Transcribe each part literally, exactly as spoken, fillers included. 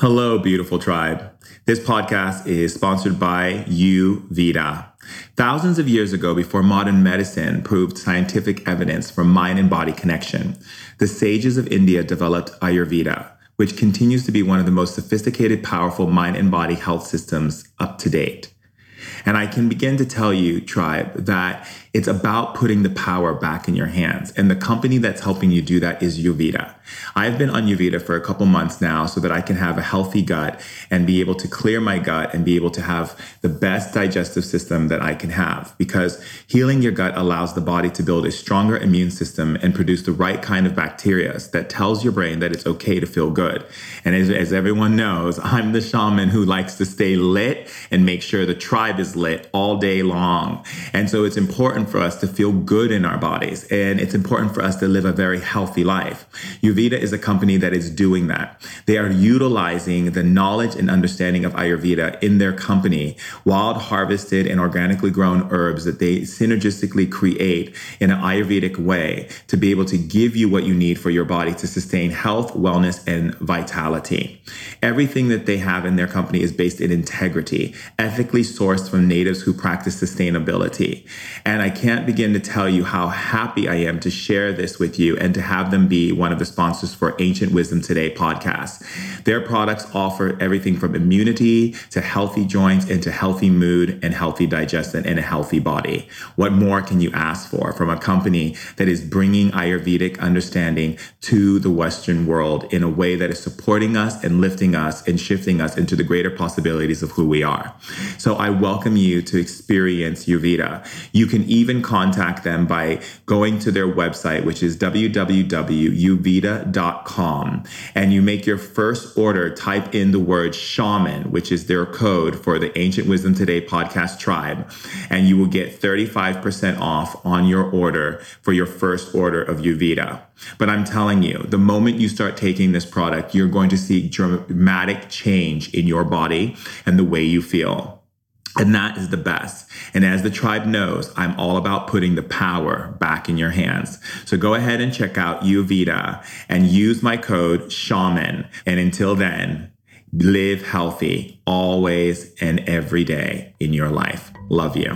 Hello, beautiful tribe. This podcast is sponsored by Uvita. Thousands of years ago, before modern medicine proved scientific evidence for mind and body connection, the sages of India developed Ayurveda, which continues to be one of the most sophisticated, powerful mind and body health systems up to date. And I can begin to tell you, tribe, that it's about putting the power back in your hands. And the company that's helping you do that is Youvedic. I've been on Youvedic for a couple months now so that I can have a healthy gut and be able to clear my gut and be able to have the best digestive system that I can have. Because healing your gut allows the body to build a stronger immune system and produce the right kind of bacteria that tells your brain that it's okay to feel good. And as, as everyone knows, I'm the shaman who likes to stay lit and make sure the tribe is lit all day long. And so it's important for us to feel good in our bodies. And it's important for us to live a very healthy life. Youvedic is a company that is doing that. They are utilizing the knowledge and understanding of Ayurveda in their company, wild harvested and organically grown herbs that they synergistically create in an Ayurvedic way to be able to give you what you need for your body to sustain health, wellness, and vitality. Everything that they have in their company is based in integrity, ethically sourced from natives who practice sustainability. And I can't begin to tell you how happy I am to share this with you and to have them be one of the sponsors for Ancient Wisdom Today podcast. Their products offer everything from immunity to healthy joints and to healthy mood and healthy digestion and a healthy body. What more can you ask for from a company that is bringing Ayurvedic understanding to the Western world in a way that is supporting us and lifting us and shifting us into the greater possibilities of who we are? So I welcome you to experience Youvedic. You can even contact them by going to their website, which is w w w dot youvedic dot com, and you make your first order, type in the word shaman, which is their code for the Ancient Wisdom Today podcast tribe, and you will get thirty-five percent off on your order for your first order of Youvedic. But I'm telling you, the moment you start taking this product, you're going to see dramatic change in your body and the way you feel. And that is the best. And as the tribe knows, I'm all about putting the power back in your hands. So go ahead and check out Youvedic and use my code SHAMAN. And until then, live healthy always and every day in your life. Love you.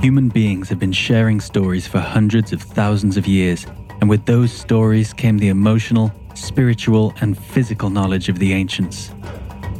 Human beings have been sharing stories for hundreds of thousands of years. And with those stories came the emotional, spiritual, and physical knowledge of the ancients.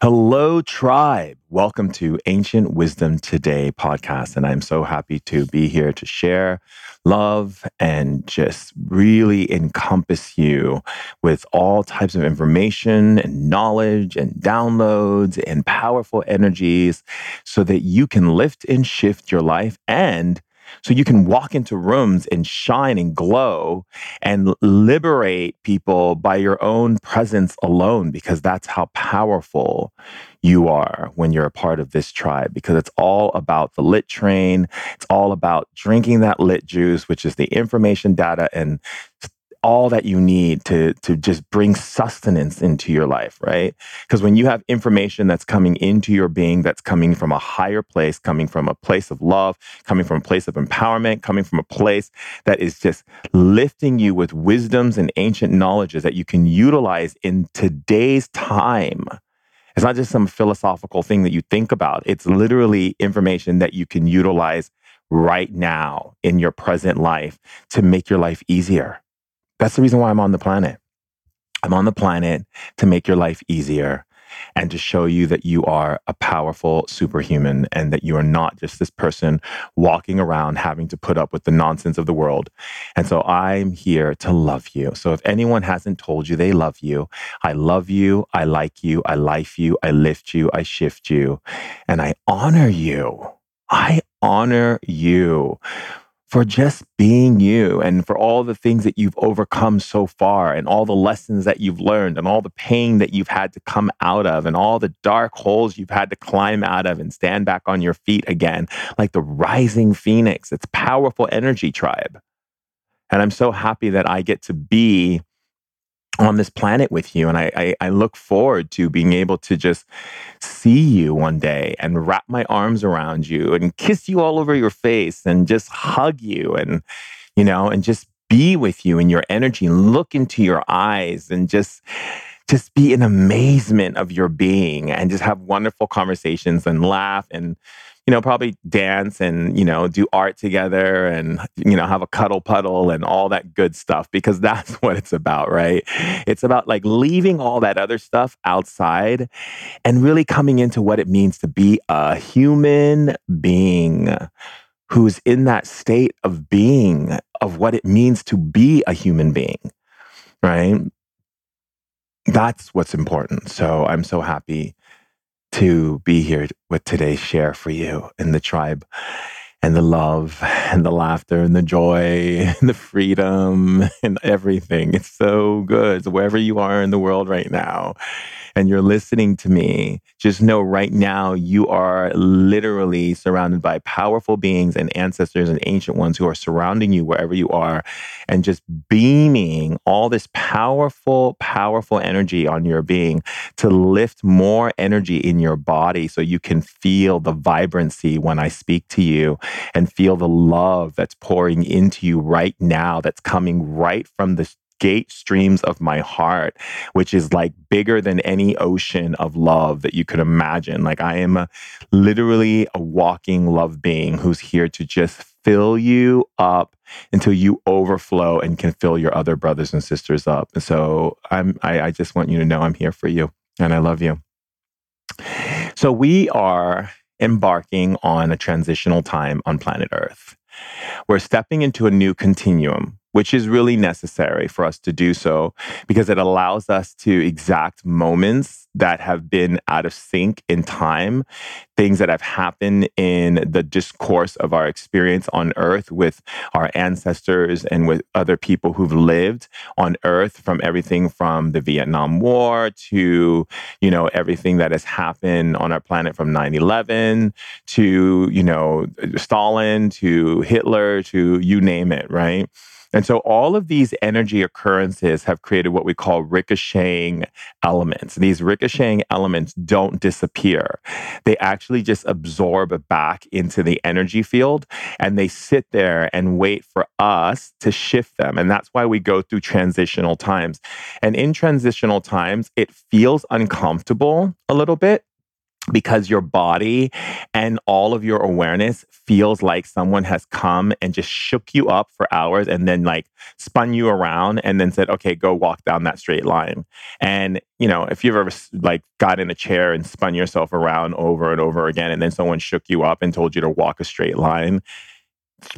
Hello, tribe. Welcome to Ancient Wisdom Today podcast. And I'm so happy to be here to share love and just really encompass you with all types of information and knowledge and downloads and powerful energies so that you can lift and shift your life and so you can walk into rooms and shine and glow and liberate people by your own presence alone, because that's how powerful you are when you're a part of this tribe, because it's all about the lit train. It's all about drinking that lit juice, which is the information, data, and all that you need to, to just bring sustenance into your life, right? Because when you have information that's coming into your being, that's coming from a higher place, coming from a place of love, coming from a place of empowerment, coming from a place that is just lifting you with wisdoms and ancient knowledges that you can utilize in today's time. It's not just some philosophical thing that you think about. It's literally information that you can utilize right now in your present life to make your life easier. That's the reason why I'm on the planet. I'm on the planet to make your life easier and to show you that you are a powerful superhuman and that you are not just this person walking around having to put up with the nonsense of the world. And so I'm here to love you. So if anyone hasn't told you they love you, I love you, I like you, I life you, I lift you, I shift you, and I honor you. I honor you for just being you and for all the things that you've overcome so far and all the lessons that you've learned and all the pain that you've had to come out of and all the dark holes you've had to climb out of and stand back on your feet again, like the rising phoenix. It's powerful energy, tribe. And I'm so happy that I get to be on this planet with you. And I, I, I look forward to being able to just see you one day and wrap my arms around you and kiss you all over your face and just hug you and, you know, and just be with you and your energy and look into your eyes and just, just be in amazement of your being and just have wonderful conversations and laugh and, you know, probably dance and, you know, do art together and, you know, have a cuddle puddle and all that good stuff, because that's what it's about, right? It's about like leaving all that other stuff outside and really coming into what it means to be a human being who's in that state of being of what it means to be a human being, right? That's what's important. So I'm so happy to be here with today's share for you and the tribe and the love and the laughter and the joy and the freedom and everything. It's so good. So wherever you are in the world right now and you're listening to me, just know right now you are literally surrounded by powerful beings and ancestors and ancient ones who are surrounding you wherever you are and just beaming all this powerful, powerful energy on your being to lift more energy in your body so you can feel the vibrancy when I speak to you and feel the love that's pouring into you right now, that's coming right from the gate streams of my heart, which is like bigger than any ocean of love that you could imagine. Like I am a, literally a walking love being who's here to just fill you up until you overflow and can fill your other brothers and sisters up. And so I'm, I, I just want you to know I'm here for you and I love you. So we are embarking on a transitional time on planet Earth. We're stepping into a new continuum, which is really necessary for us to do so because it allows us to exact moments that have been out of sync in time, things that have happened in the discourse of our experience on Earth with our ancestors and with other people who've lived on Earth, from everything from the Vietnam War to, you know, everything that has happened on our planet from nine eleven to, you know, Stalin to Hitler to you name it, right? And so all of these energy occurrences have created what we call ricocheting elements. These ricocheting elements don't disappear. They actually just absorb back into the energy field and they sit there and wait for us to shift them. And that's why we go through transitional times. And in transitional times, it feels uncomfortable a little bit, because your body and all of your awareness feels like someone has come and just shook you up for hours and then like spun you around and then said, okay, go walk down that straight line. And, you know, if you've ever like got in a chair and spun yourself around over and over again and then someone shook you up and told you to walk a straight line,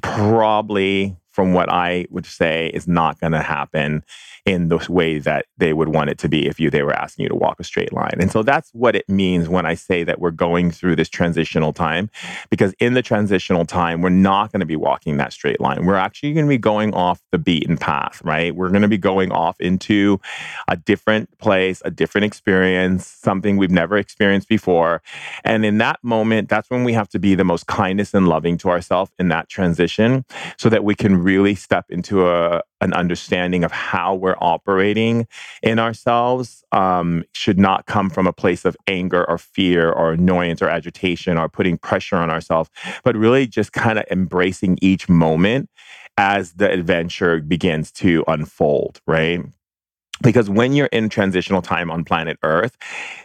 probably from what I would say is not going to happen in the way that they would want it to be if you they were asking you to walk a straight line. And so that's what it means when I say that we're going through this transitional time, because in the transitional time, we're not going to be walking that straight line. We're actually going to be going off the beaten path, right? We're going to be going off into a different place, a different experience, something we've never experienced before. And in that moment, that's when we have to be the most kindest and loving to ourselves in that transition so that we can really step into a an understanding of how we're operating in ourselves um, should not come from a place of anger or fear or annoyance or agitation or putting pressure on ourselves, but really just kind of embracing each moment as the adventure begins to unfold, right? Because when you're in transitional time on planet Earth,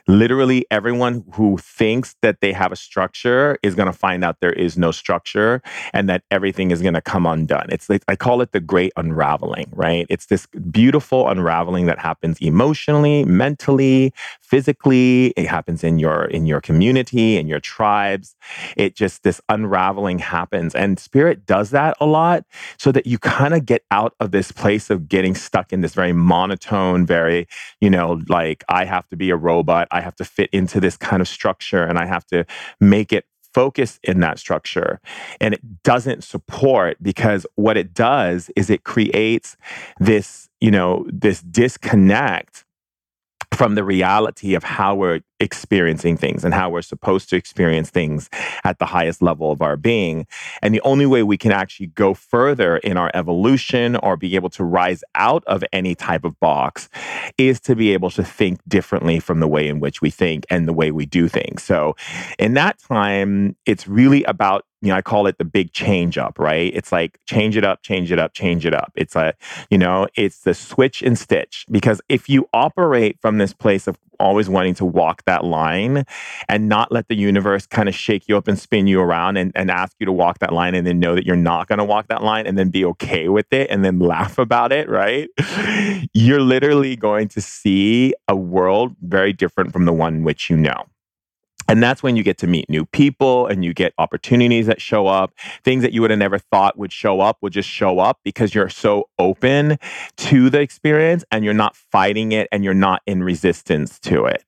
literally everyone who thinks that they have a structure is going to find out there is no structure and that everything is going to come undone. It's like, I call it the great unraveling, right? It's this beautiful unraveling that happens emotionally, mentally, physically. It happens in your in your community, in your tribes. It just, this unraveling happens. And spirit does that a lot so that you kind of get out of this place of getting stuck in this very monotone, very, you know, like I have to be a robot. I have to fit into this kind of structure and I have to make it focused in that structure, and it doesn't support, because what it does is it creates this, you know, this disconnect from the reality of how we're experiencing things and how we're supposed to experience things at the highest level of our being. And the only way we can actually go further in our evolution or be able to rise out of any type of box is to be able to think differently from the way in which we think and the way we do things. So in that time, it's really about, you know, I call it the big change up, right? It's like, change it up, change it up, change it up. It's a, you know, it's the switch and stitch. Because if you operate from this place of always wanting to walk that line and not let the universe kind of shake you up and spin you around and, and ask you to walk that line, and then know that you're not going to walk that line, and then be okay with it, and then laugh about it, right? You're literally going to see a world very different from the one which you know. And that's when you get to meet new people, and you get opportunities that show up. Things that you would have never thought would show up will just show up because you're so open to the experience, and you're not fighting it, and you're not in resistance to it.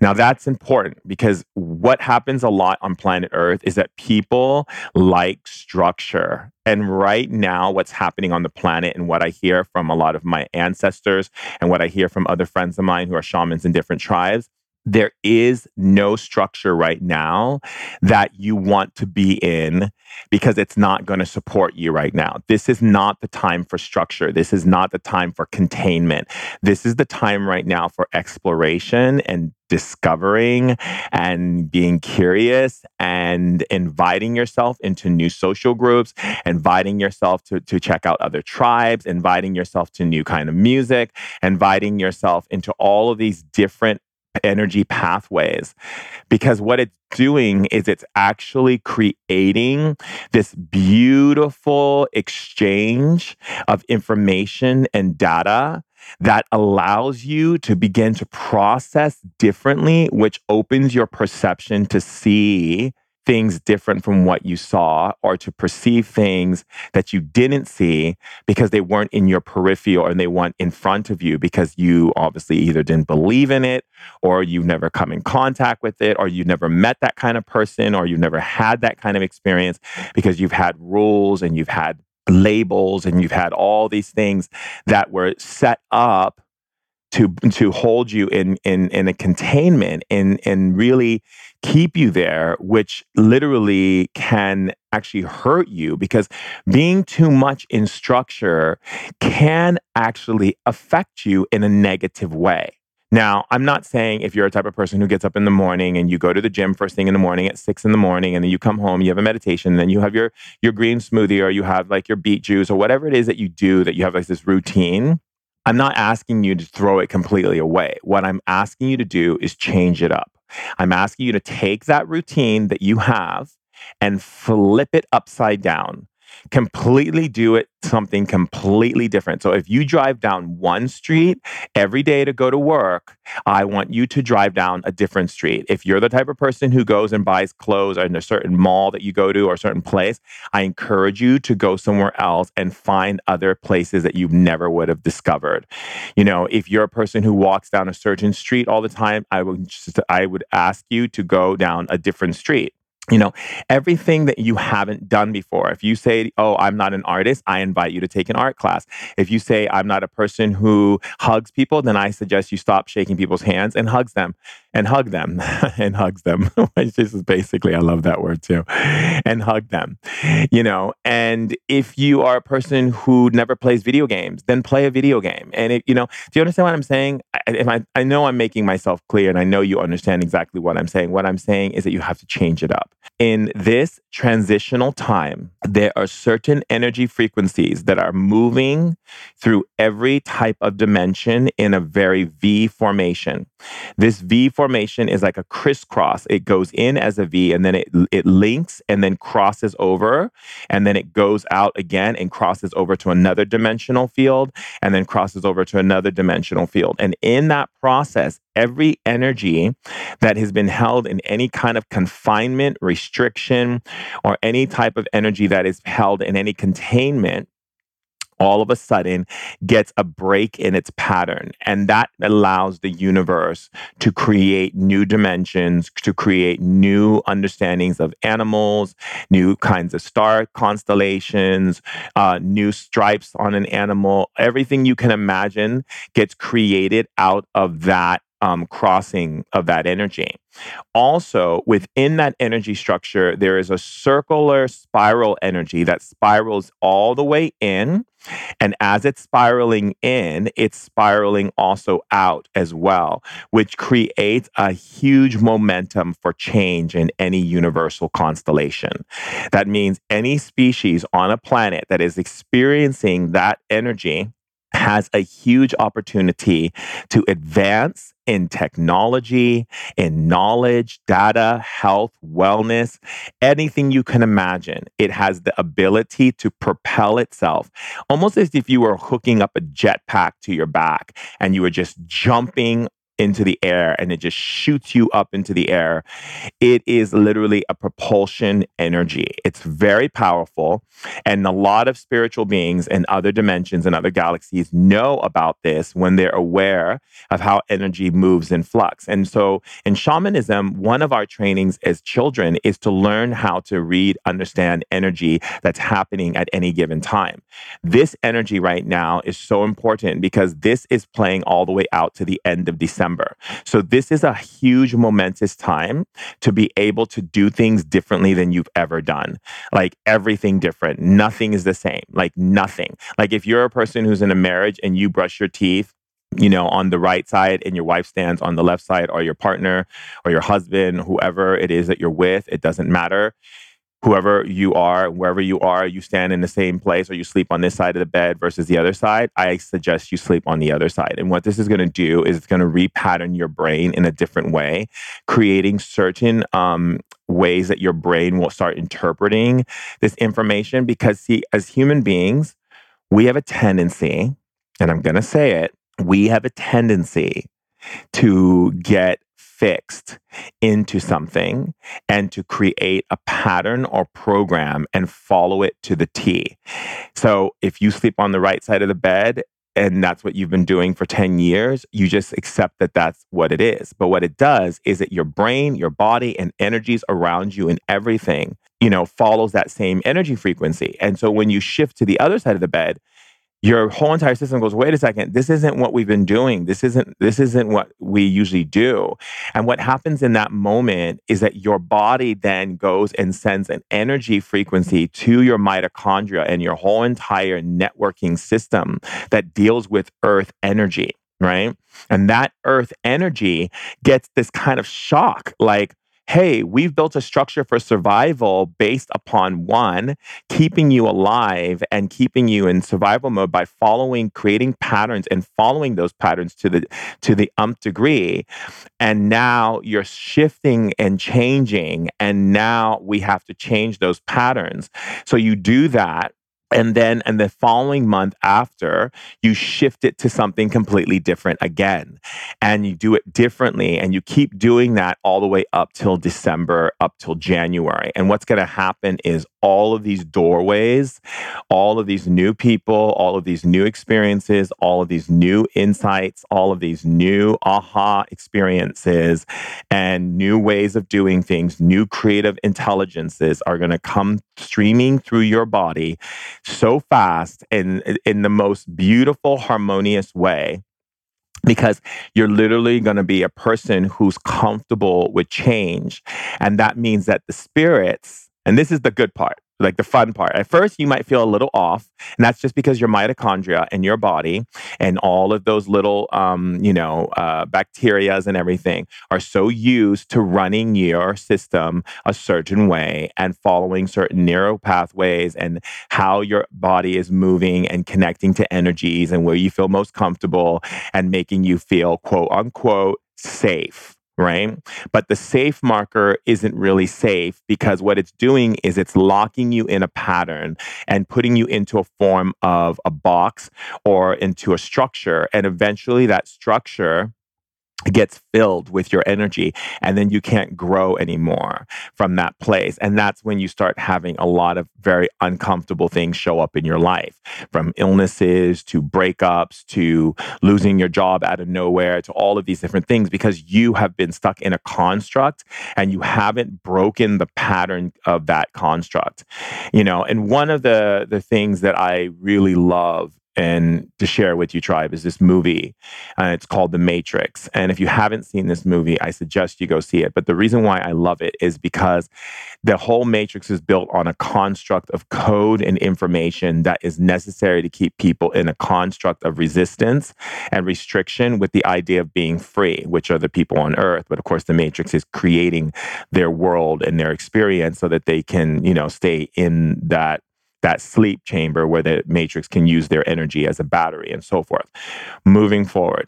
Now, that's important, because what happens a lot on planet Earth is that people like structure. And right now, what's happening on the planet, and what I hear from a lot of my ancestors, and what I hear from other friends of mine who are shamans in different tribes, there is no structure right now that you want to be in, because it's not going to support you right now. This is not the time for structure. This is not the time for containment. This is the time right now for exploration and discovering and being curious and inviting yourself into new social groups, inviting yourself to, to check out other tribes, inviting yourself to new kind of music, inviting yourself into all of these different energy pathways. Because what it's doing is it's actually creating this beautiful exchange of information and data that allows you to begin to process differently, which opens your perception to see things different from what you saw, or to perceive things that you didn't see because they weren't in your peripheral, and they weren't in front of you because you obviously either didn't believe in it, or you've never come in contact with it, or you've never met that kind of person, or you've never had that kind of experience because you've had rules, and you've had labels, and you've had all these things that were set up to to hold you in in in a containment and and really keep you there, which literally can actually hurt you, because being too much in structure can actually affect you in a negative way. Now, I'm not saying if you're a type of person who gets up in the morning and you go to the gym first thing in the morning at six in the morning, and then you come home, you have a meditation, and then you have your your green smoothie, or you have like your beet juice, or whatever it is that you do, that you have like this routine. I'm not asking you to throw it completely away. What I'm asking you to do is change it up. I'm asking you to take that routine that you have and flip it upside down. Completely do it something completely different. So if you drive down one street every day to go to work, I want you to drive down a different street. If you're the type of person who goes and buys clothes in a certain mall that you go to, or a certain place, I encourage you to go somewhere else and find other places that you never would have discovered. You know, if you're a person who walks down a certain street all the time, I would just, I would ask you to go down a different street. You know, everything that you haven't done before. If you say, oh, I'm not an artist, I invite you to take an art class. If you say, I'm not a person who hugs people, then I suggest you stop shaking people's hands and hugs them and hug them and hugs them. Which is basically, I love that word too. And hug them, you know. And if you are a person who never plays video games, then play a video game. And, it, you know, do you understand what I'm saying? I, if I, I know I'm making myself clear, and I know you understand exactly what I'm saying. What I'm saying is that you have to change it up. In this transitional time, there are certain energy frequencies that are moving through every type of dimension in a very V formation. This V formation is like a crisscross. It goes in as a V, and then it, it links and then crosses over, and then it goes out again and crosses over to another dimensional field, and then crosses over to another dimensional field. And in that process, every energy that has been held in any kind of confinement, restriction, or any type of energy that is held in any containment all of a sudden gets a break in its pattern. And that allows the universe to create new dimensions, to create new understandings of animals, new kinds of star constellations, uh, new stripes on an animal. Everything you can imagine gets created out of that um, crossing of that energy. Also, within that energy structure, there is a circular spiral energy that spirals all the way in. And as it's spiraling in, it's spiraling also out as well, which creates a huge momentum for change in any universal constellation. That means any species on a planet that is experiencing that energy has a huge opportunity to advance in technology, in knowledge, data, health, wellness, anything you can imagine. It has the ability to propel itself, almost as if you were hooking up a jetpack to your back and you were just jumping into the air and it just shoots you up into the air. It is literally a propulsion energy. It's very powerful. And a lot of spiritual beings in other dimensions and other galaxies know about this when they're aware of how energy moves in flux. And so in shamanism, one of our trainings as children is to learn how to read, understand energy that's happening at any given time. This energy right now is so important because this is playing all the way out to the end of December. So this is a huge, momentous time to be able to do things differently than you've ever done. Like everything different. Nothing is the same. Like nothing. Like if you're a person who's in a marriage and you brush your teeth, you know, on the right side and your wife stands on the left side, or your partner or your husband, whoever it is that you're with, it doesn't matter. Whoever you are, wherever you are, you stand in the same place or you sleep on this side of the bed versus the other side, I suggest you sleep on the other side. And what this is going to do is it's going to repattern your brain in a different way, creating certain um, ways that your brain will start interpreting this information. Because see, as human beings, we have a tendency, and I'm going to say it, we have a tendency to get fixed into something and to create a pattern or program and follow it to the T. So if you sleep on the right side of the bed and that's what you've been doing for ten years, you just accept that that's what it is. But what it does is that your brain, your body, and energies around you and everything, you know, follows that same energy frequency. And so when you shift to the other side of the bed, your whole entire system goes, wait a second, this isn't what we've been doing. This isn't this isn't what we usually do. And what happens in that moment is that your body then goes and sends an energy frequency to your mitochondria and your whole entire networking system that deals with earth energy, right? And that earth energy gets this kind of shock, like, hey, we've built a structure for survival based upon one, keeping you alive and keeping you in survival mode by following, creating patterns and following those patterns to the to the umph degree. And now you're shifting and changing. And now we have to change those patterns. So you do that. And then and the following month after, you shift it to something completely different again. And you do it differently. And you keep doing that all the way up till December, up till January. And what's going to happen is all of these doorways, all of these new people, all of these new experiences, all of these new insights, all of these new aha experiences and new ways of doing things, new creative intelligences are going to come streaming through your body so fast and in the most beautiful, harmonious way, because you're literally going to be a person who's comfortable with change. And that means that the spirits, and this is the good part, like the fun part. At first, you might feel a little off, and that's just because your mitochondria and your body and all of those little, um, you know, uh, bacterias and everything are so used to running your system a certain way and following certain neural pathways and how your body is moving and connecting to energies and where you feel most comfortable and making you feel, quote unquote, safe. Right? But the safe marker isn't really safe, because what it's doing is it's locking you in a pattern and putting you into a form of a box or into a structure. And eventually that structure gets filled with your energy, and then you can't grow anymore. from that place. And that's when you start having a lot of very uncomfortable things show up in your life, from illnesses to breakups to losing your job out of nowhere to all of these different things, because you have been stuck in a construct and you haven't broken the pattern of that construct. You know, and one of the, the things that I really love and to share with you, Tribe, is this movie. Uh, it's called The Matrix. And if you haven't seen this movie, I suggest you go see it. But the reason why I love it is because the whole Matrix is built on a construct of code and information that is necessary to keep people in a construct of resistance and restriction with the idea of being free, which are the people on Earth. But of course, the Matrix is creating their world and their experience so that they can, you know, stay in that that sleep chamber where the Matrix can use their energy as a battery and so forth. Moving forward,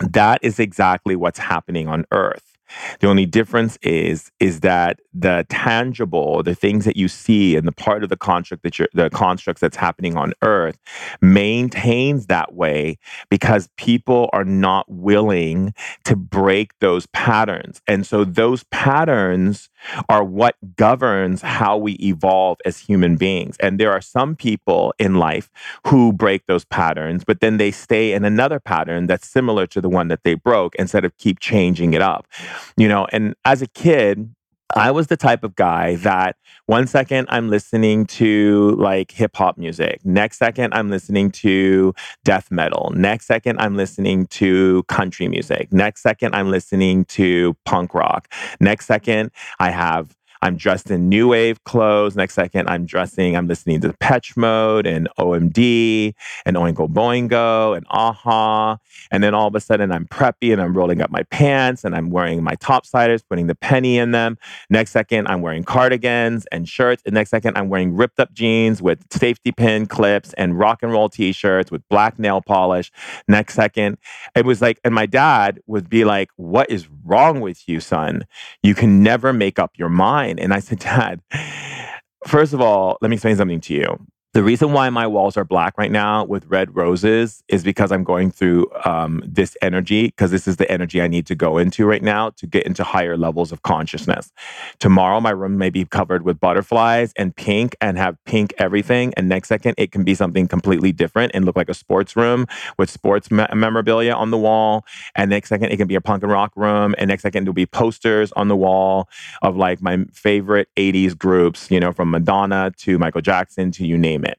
that is exactly what's happening on Earth. The only difference is, is that the tangible, the things that you see and the part of the construct that you're, the constructs that's happening on Earth maintains that way because people are not willing to break those patterns. And so those patterns are what governs how we evolve as human beings. And there are some people in life who break those patterns, but then they stay in another pattern that's similar to the one that they broke instead of keep changing it up. You know, and as a kid, I was the type of guy that one second I'm listening to like hip hop music. Next second, I'm listening to death metal. Next second, I'm listening to country music. Next second, I'm listening to punk rock. Next second, I have I'm dressed in new wave clothes. Next second, I'm dressing, I'm listening to Depeche Mode and O M D and Oingo Boingo and Aha. And then all of a sudden I'm preppy and I'm rolling up my pants and I'm wearing my topsiders, putting the penny in them. Next second, I'm wearing cardigans and shirts. And next second, I'm wearing ripped up jeans with safety pin clips and rock and roll t-shirts with black nail polish. Next second, it was like, and my dad would be like, "What is wrong with you, son? You can never make up your mind." And I said, "Dad, first of all, let me explain something to you. The reason why my walls are black right now with red roses is because I'm going through um, this energy, because this is the energy I need to go into right now to get into higher levels of consciousness. Tomorrow, my room may be covered with butterflies and pink and have pink everything. And next second, it can be something completely different and look like a sports room with sports me- memorabilia on the wall. And next second, it can be a punk and rock room. And next second, there'll be posters on the wall of like my favorite eighties groups, you know, from Madonna to Michael Jackson to you name it,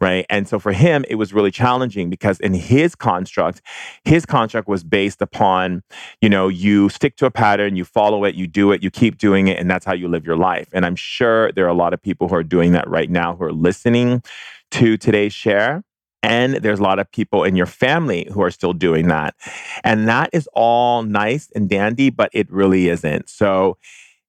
right?" And so for him, it was really challenging because in his construct, his construct was based upon, you know, you stick to a pattern, you follow it, you do it, you keep doing it, and that's how you live your life. And I'm sure there are a lot of people who are doing that right now who are listening to today's share. And there's a lot of people in your family who are still doing that. And that is all nice and dandy, but it really isn't. So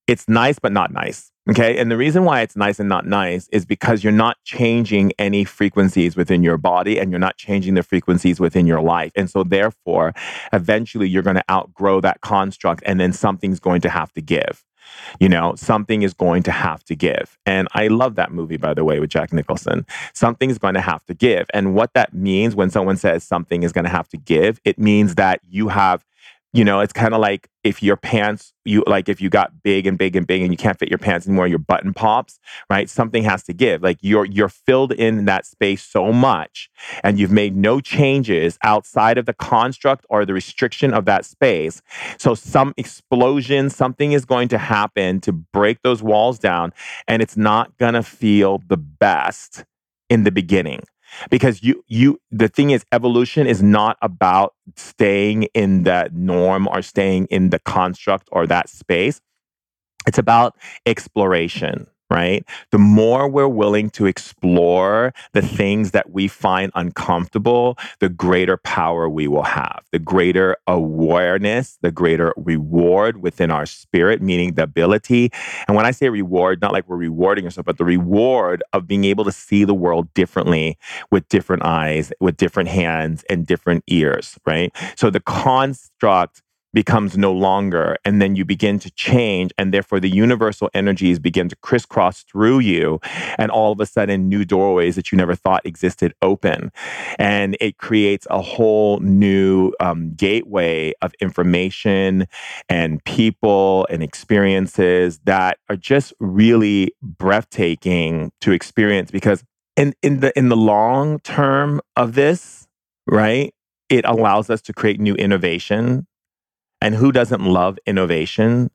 it's nice, but not nice. Okay. And the reason why it's nice and not nice is because you're not changing any frequencies within your body and you're not changing the frequencies within your life. And so therefore, eventually you're going to outgrow that construct and then something's going to have to give. You know, something is going to have to give. And I love that movie, by the way, with Jack Nicholson. Something is going to have to give. And what that means when someone says something is going to have to give, it means that you have, you know, it's kind of like if your pants, you like if you got big and big and big and you can't fit your pants anymore, your button pops, right? Something has to give. Like you're you're filled in that space so much and you've made no changes outside of the construct or the restriction of that space. So some explosion, something is going to happen to break those walls down, and it's not going to feel the best in the beginning. Because you, you, the thing is, evolution is not about staying in that norm or staying in the construct or that space. It's about exploration, right? The more we're willing to explore the things that we find uncomfortable, the greater power we will have, the greater awareness, the greater reward within our spirit, meaning the ability. And when I say reward, not like we're rewarding ourselves, but the reward of being able to see the world differently with different eyes, with different hands and different ears, right? So the construct becomes no longer, and then you begin to change, and therefore the universal energies begin to crisscross through you, and all of a sudden new doorways that you never thought existed open, and it creates a whole new um, gateway of information and people and experiences that are just really breathtaking to experience, because in in the in the long term of this, right, it allows us to create new innovation. And who doesn't love innovation?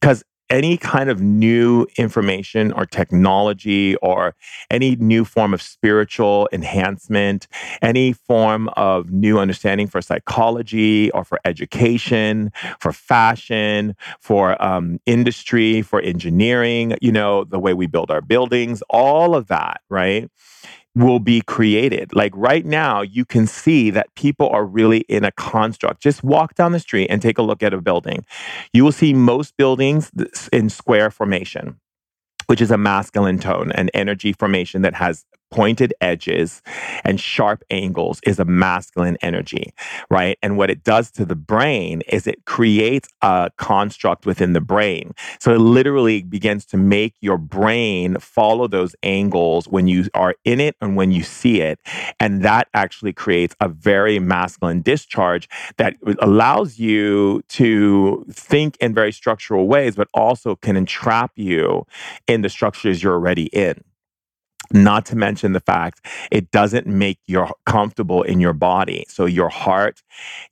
Because any kind of new information or technology or any new form of spiritual enhancement, any form of new understanding for psychology or for education, for fashion, for um, industry, for engineering, you know, the way we build our buildings, all of that, right, will be created. Like right now, you can see that people are really in a construct. Just walk down the street and take a look at a building. You will see most buildings in square formation, which is a masculine tone, an energy formation that has pointed edges and sharp angles is a masculine energy, right? And what it does to the brain is it creates a construct within the brain. So it literally begins to make your brain follow those angles when you are in it and when you see it. And that actually creates a very masculine discharge that allows you to think in very structural ways, but also can entrap you in the structures you're already in. Not to mention the fact it doesn't make you comfortable in your body. So your heart,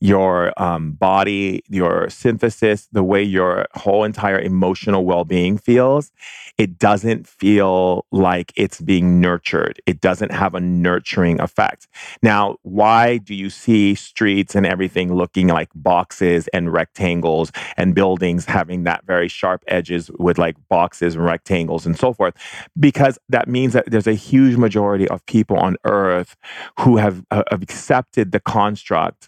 your um, body, your synthesis, the way your whole entire emotional well-being feels, it doesn't feel like it's being nurtured. It doesn't have a nurturing effect. Now, why do you see streets and everything looking like boxes and rectangles and buildings having that very sharp edges with like boxes and rectangles and so forth? Because that means that there's There's a huge majority of people on earth who have, uh, have accepted the construct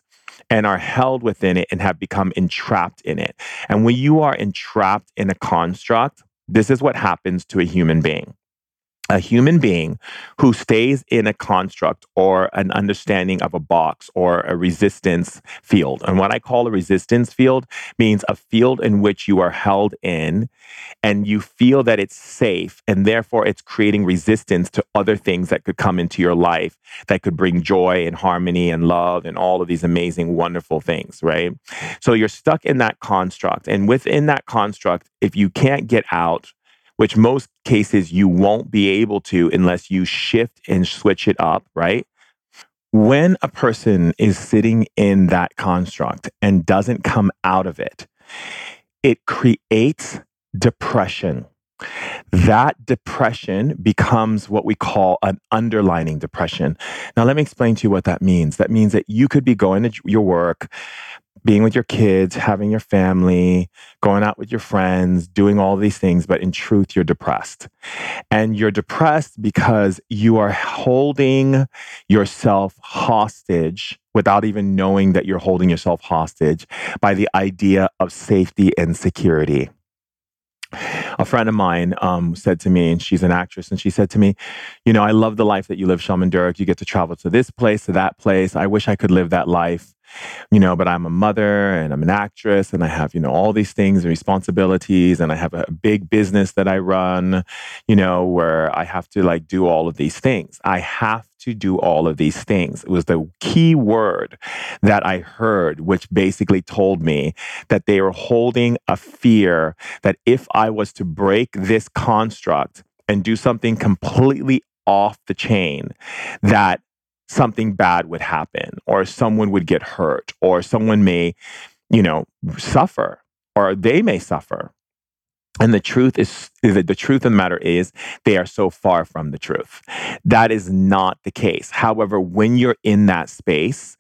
and are held within it and have become entrapped in it. And when you are entrapped in a construct, this is what happens to a human being. A human being who stays in a construct or an understanding of a box or a resistance field. And what I call a resistance field means a field in which you are held in and you feel that it's safe, and therefore it's creating resistance to other things that could come into your life that could bring joy and harmony and love and all of these amazing, wonderful things, right? So you're stuck in that construct. And within that construct, if you can't get out, which most cases you won't be able to unless you shift and switch it up, right? When a person is sitting in that construct and doesn't come out of it, it creates depression. That depression becomes what we call an underlining depression. Now, let me explain to you what that means. That means that you could be going to your work, being with your kids, having your family, going out with your friends, doing all these things, but in truth, you're depressed. And you're depressed because you are holding yourself hostage without even knowing that you're holding yourself hostage by the idea of safety and security. A friend of mine um, said to me, and she's an actress, and she said to me, you know, I love the life that you live, Shaman Durek. You get to travel to this place, to that place. I wish I could live that life, you know, but I'm a mother and I'm an actress and I have, you know, all these things and responsibilities, and I have a big business that I run, you know, where I have to like do all of these things. I have to do all of these things. It was the key word that I heard, which basically told me that they were holding a fear that if I was to break this construct and do something completely off the chain, that something bad would happen, or someone would get hurt, or someone may, you know, suffer, or they may suffer. And the truth is, the truth of the matter is, they are so far from the truth. That is not the case. However, when you're in that space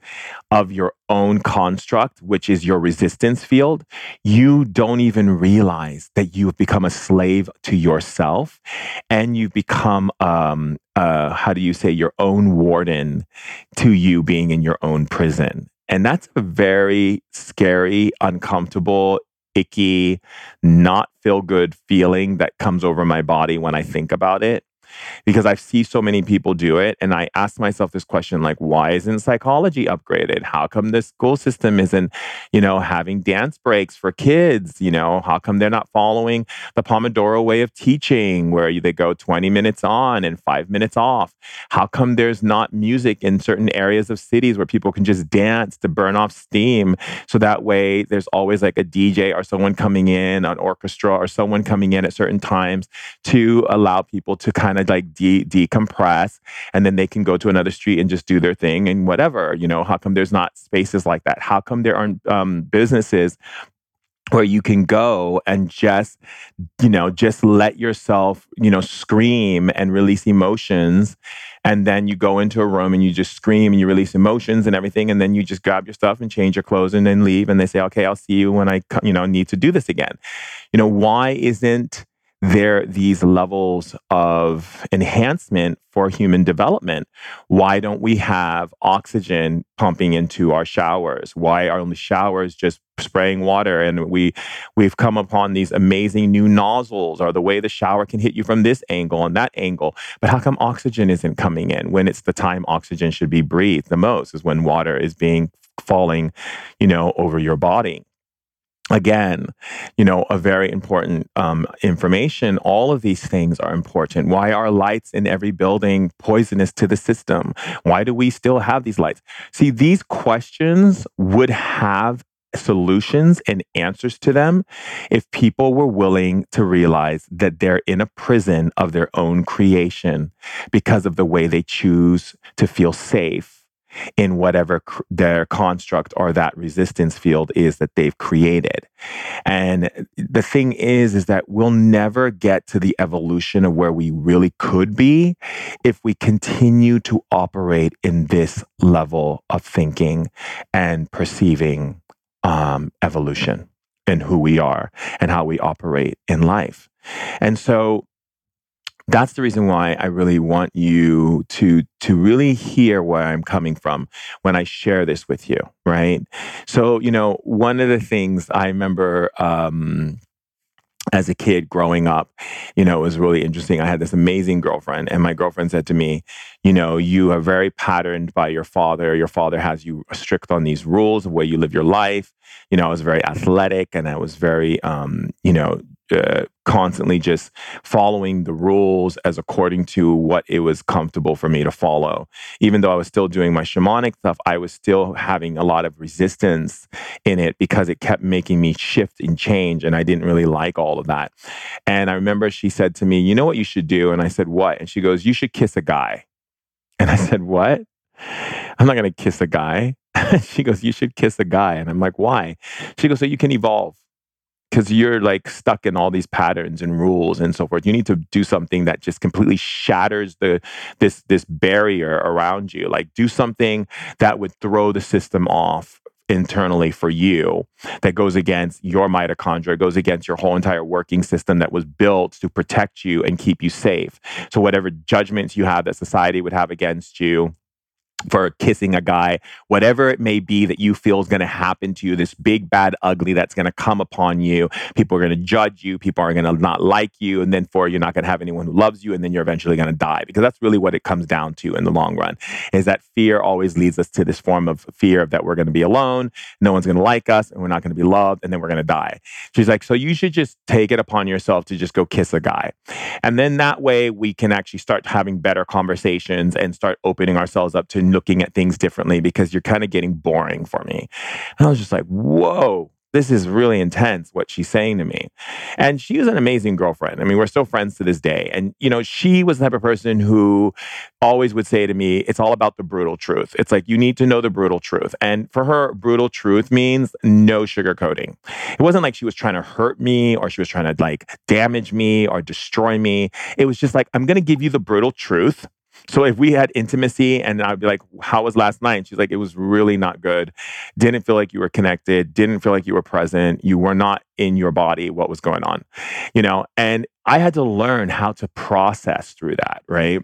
of your own construct, which is your resistance field, you don't even realize that you've become a slave to yourself, and you've become, um, uh, how do you say, your own warden to you being in your own prison. And that's a very scary, uncomfortable, icky, not feel good feeling that comes over my body when I think about it. because I see so many people do it. And I ask myself this question, like, why isn't psychology upgraded? How come the school system isn't, you know, having dance breaks for kids? You know, how come they're not following the Pomodoro way of teaching where they go twenty minutes on and five minutes off? How come there's not music in certain areas of cities where people can just dance to burn off steam? So that way there's always like a D J or someone coming in, an orchestra or someone coming in at certain times to allow people to kind of like de- decompress, and then they can go to another street and just do their thing and whatever. You know, how come there's not spaces like that? How come there aren't um, businesses where you can go and just, you know, just let yourself, you know, scream and release emotions? And then you go into a room and you just scream and you release emotions and everything. And then you just grab your stuff and change your clothes and then leave. And they say, okay, I'll see you when I, you know, need to do this again. You know, why isn't there these levels of enhancement for human development? Why don't we have oxygen pumping into our showers? Why are only showers just spraying water? And we, we've come upon these amazing new nozzles, or the way the shower can hit you from this angle and that angle. But how come oxygen isn't coming in when it's the time oxygen should be breathed the most, is when water is being falling, you know, over your body? Again, you know, a very important um, information. All of these things are important. Why are lights in every building poisonous to the system? Why do we still have these lights? See, these questions would have solutions and answers to them if people were willing to realize that they're in a prison of their own creation because of the way they choose to feel safe in whatever cr- their construct or that resistance field is that they've created. And the thing is, is that we'll never get to the evolution of where we really could be if we continue to operate in this level of thinking and perceiving um, evolution and who we are and how we operate in life. And so that's the reason why I really want you to to really hear where I'm coming from when I share this with you, right? So, you know, one of the things I remember um, as a kid growing up, you know, it was really interesting. I had this amazing girlfriend, and my girlfriend said to me, you know, you are very patterned by your father. Your father has you strict on these rules of where you live your life. You know, I was very athletic, and I was very, um, you know, Uh, constantly just following the rules as according to what it was comfortable for me to follow. Even though I was still doing my shamanic stuff, I was still having a lot of resistance in it because it kept making me shift and change, and I didn't really like all of that. And I remember she said to me, you know what you should do? And I said, what? And she goes, you should kiss a guy. And I said, what? I'm not going to kiss a guy. She goes, you should kiss a guy. And I'm like, why? She goes, so you can evolve. Because you're like stuck in all these patterns and rules and so forth. You need to do something that just completely shatters the this this barrier around you. Like, do something that would throw the system off internally for you, that goes against your mitochondria, goes against your whole entire working system that was built to protect you and keep you safe. So whatever judgments you have that society would have against you for kissing a guy, whatever it may be that you feel is going to happen to you, this big, bad, ugly that's going to come upon you. People are going to judge you. People are going to not like you. And then for you're not going to have anyone who loves you. And then you're eventually going to die, because that's really what it comes down to in the long run, is that fear always leads us to this form of fear of that we're going to be alone. No one's going to like us, and we're not going to be loved. And then we're going to die. She's like, so you should just take it upon yourself to just go kiss a guy. And then that way we can actually start having better conversations and start opening ourselves up to looking at things differently, because you're kind of getting boring for me. And I was just like, whoa, this is really intense what she's saying to me. And she was an amazing girlfriend. I mean, we're still friends to this day. And, you know, she was the type of person who always would say to me, it's all about the brutal truth. It's like, you need to know the brutal truth. And for her, brutal truth means no sugarcoating. It wasn't like she was trying to hurt me, or she was trying to like damage me or destroy me. It was just like, I'm going to give you the brutal truth. So if we had intimacy and I'd be like, how was last night? And she's like, it was really not good. Didn't feel like you were connected. Didn't feel like you were present. You were not in your body, what was going on, you know? And I had to learn how to process through that, right?